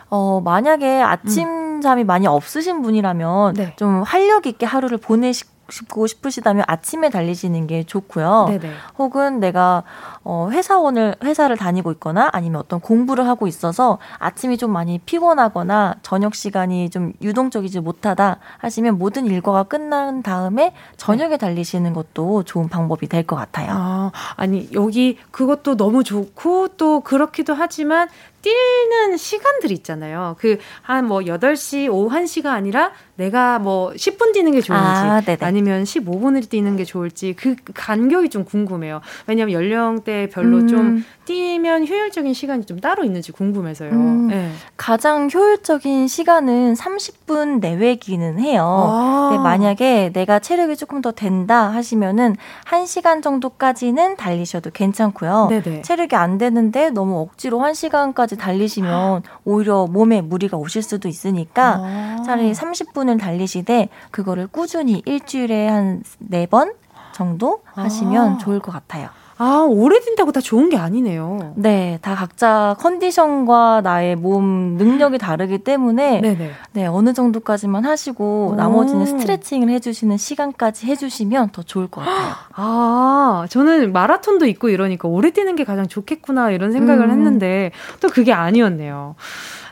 어, 만약에 아침 잠이 음. 많이 없으신 분이라면 네. 좀 활력 있게 하루를 보내시고 싶고 싶으시다면 아침에 달리시는 게 좋고요. 네네. 혹은 내가 어, 회사원을, 회사를 다니고 있거나 아니면 어떤 공부를 하고 있어서 아침이 좀 많이 피곤하거나 저녁 시간이 좀 유동적이지 못하다 하시면 모든 일과가 끝난 다음에 저녁에 달리시는 것도 좋은 방법이 될 것 같아요. 아, 아니, 여기 그것도 너무 좋고 또 그렇기도 하지만 뛰는 시간들 있잖아요. 그 한 뭐 여덟 시, 오후 한 시가 아니라 내가 뭐 십 분 뛰는 게 좋은지 아, 아니면 십오 분을 뛰는 게 좋을지 그 간격이 좀 궁금해요. 왜냐면 연령대 별로 음. 좀 뛰면 효율적인 시간이 좀 따로 있는지 궁금해서요. 음. 네. 가장 효율적인 시간은 삼십 분 내외기는 해요. 아. 근데 만약에 내가 체력이 조금 더 된다 하시면은 한 시간 정도까지는 달리셔도 괜찮고요. 네네. 체력이 안 되는데 너무 억지로 한 시간까지 달리시면 오히려 몸에 무리가 오실 수도 있으니까 아. 차라리 삼십 분을 달리시되 그거를 꾸준히 일주일에 한 네 번 정도 하시면 아. 좋을 것 같아요. 아, 오래 뛴다고 다 좋은 게 아니네요. 네, 다 각자 컨디션과 나의 몸 능력이 다르기 때문에 네네. 네, 어느 정도까지만 하시고 오. 나머지는 스트레칭을 해주시는 시간까지 해주시면 더 좋을 것 같아요. 아, 저는 마라톤도 있고 이러니까 오래 뛰는 게 가장 좋겠구나 이런 생각을 음. 했는데 또 그게 아니었네요.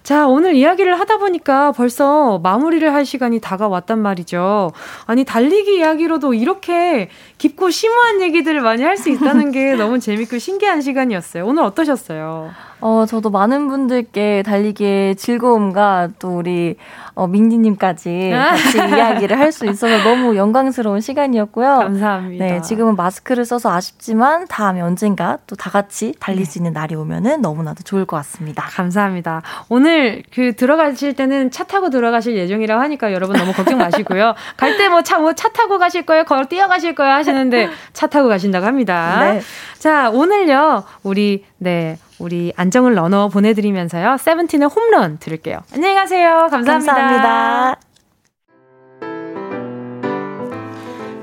자, 오늘 이야기를 하다 보니까 벌써 마무리를 할 시간이 다가왔단 말이죠. 아니, 달리기 이야기로도 이렇게 깊고 심오한 얘기들을 많이 할 수 있다는 게 너무 재밌고 신기한 시간이었어요. 오늘 어떠셨어요? 어, 저도 많은 분들께 달리기의 즐거움과 또 우리 어, 민디님까지 같이 이야기를 할 수 있어서 너무 영광스러운 시간이었고요. 감사합니다. 네, 지금은 마스크를 써서 아쉽지만 다음에 언젠가 또 다 같이 달릴 네. 수 있는 날이 오면은 너무나도 좋을 것 같습니다. 감사합니다. 오늘 그 들어가실 때는 차 타고 들어가실 예정이라고 하니까 여러분 너무 걱정 마시고요. 갈 때 뭐 차 뭐 차 타고 가실 거예요? 걸어 뛰어가실 거예요? 하시는데 차 타고 가신다고 합니다. 네. 자, 오늘요. 우리 네 우리 안정을 러너 보내드리면서요. 세븐틴의 홈런 들을게요. 안녕히 가세요. 감사합니다. 감사합니다.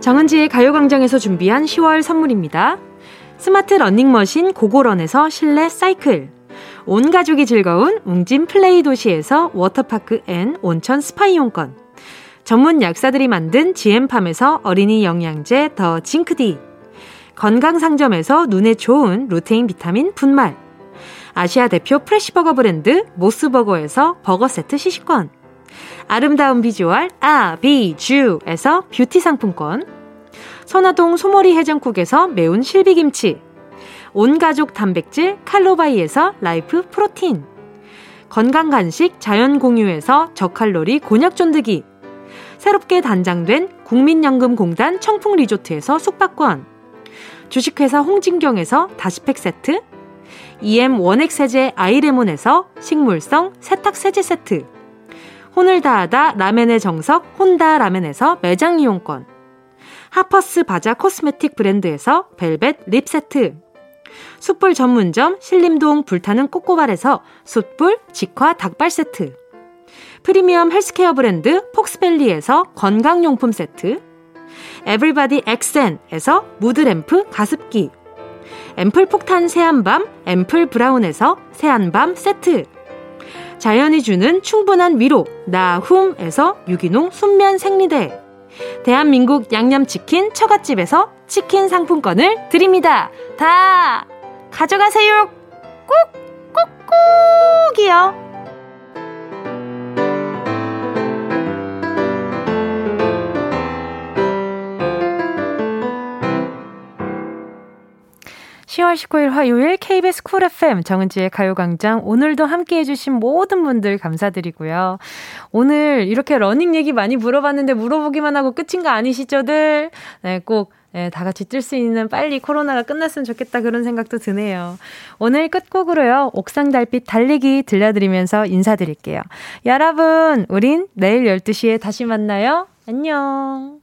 정은지의 가요광장에서 준비한 시월 선물입니다. 스마트 러닝머신 고고런에서 실내 사이클, 온 가족이 즐거운 웅진 플레이 도시에서 워터파크 앤 온천 스파 이용권, 전문 약사들이 만든 지엠팜에서 어린이 영양제 더 징크디, 건강상점에서 눈에 좋은 루테인 비타민 분말, 아시아 대표 프레시버거 브랜드 모스버거에서 버거세트 시식권, 아름다운 비주얼 아 비주에서 뷰티 상품권, 선화동 소머리 해장국에서 매운 실비김치, 온가족 단백질 칼로바이에서 라이프 프로틴, 건강간식 자연공유에서 저칼로리 곤약존득이, 새롭게 단장된 국민연금공단 청풍리조트에서 숙박권, 주식회사 홍진경에서 다시팩 세트, 이엠 원액세제 아이레몬에서 식물성 세탁세제 세트, 혼을 다하다 라멘의 정석 혼다 라멘에서 매장 이용권, 하퍼스 바자 코스메틱 브랜드에서 벨벳 립 세트, 숯불 전문점 신림동 불타는 꼬꼬발에서 숯불 직화 닭발 세트, 프리미엄 헬스케어 브랜드 폭스밸리에서 건강용품 세트, 에브리바디 엑센에서 무드램프 가습기, 앰플 폭탄 새한밤 앰플 브라운에서 새한밤 세트, 자연이 주는 충분한 위로 나훔에서 유기농 순면 생리대, 대한민국 양념치킨 처갓집에서 치킨 상품권을 드립니다. 다 가져가세요. 꼭 꼭 꼭이요. 시월 십구일 화요일 케이비에스 쿨 에프엠 정은지의 가요광장, 오늘도 함께해 주신 모든 분들 감사드리고요. 오늘 이렇게 러닝 얘기 많이 물어봤는데 물어보기만 하고 끝인 거 아니시죠,들? 네, 꼭 네, 다 같이 뛸 수 있는, 빨리 코로나가 끝났으면 좋겠다 그런 생각도 드네요. 오늘 끝곡으로요, 옥상 달빛 달리기 들려드리면서 인사드릴게요. 여러분, 우린 내일 열두 시에 다시 만나요. 안녕.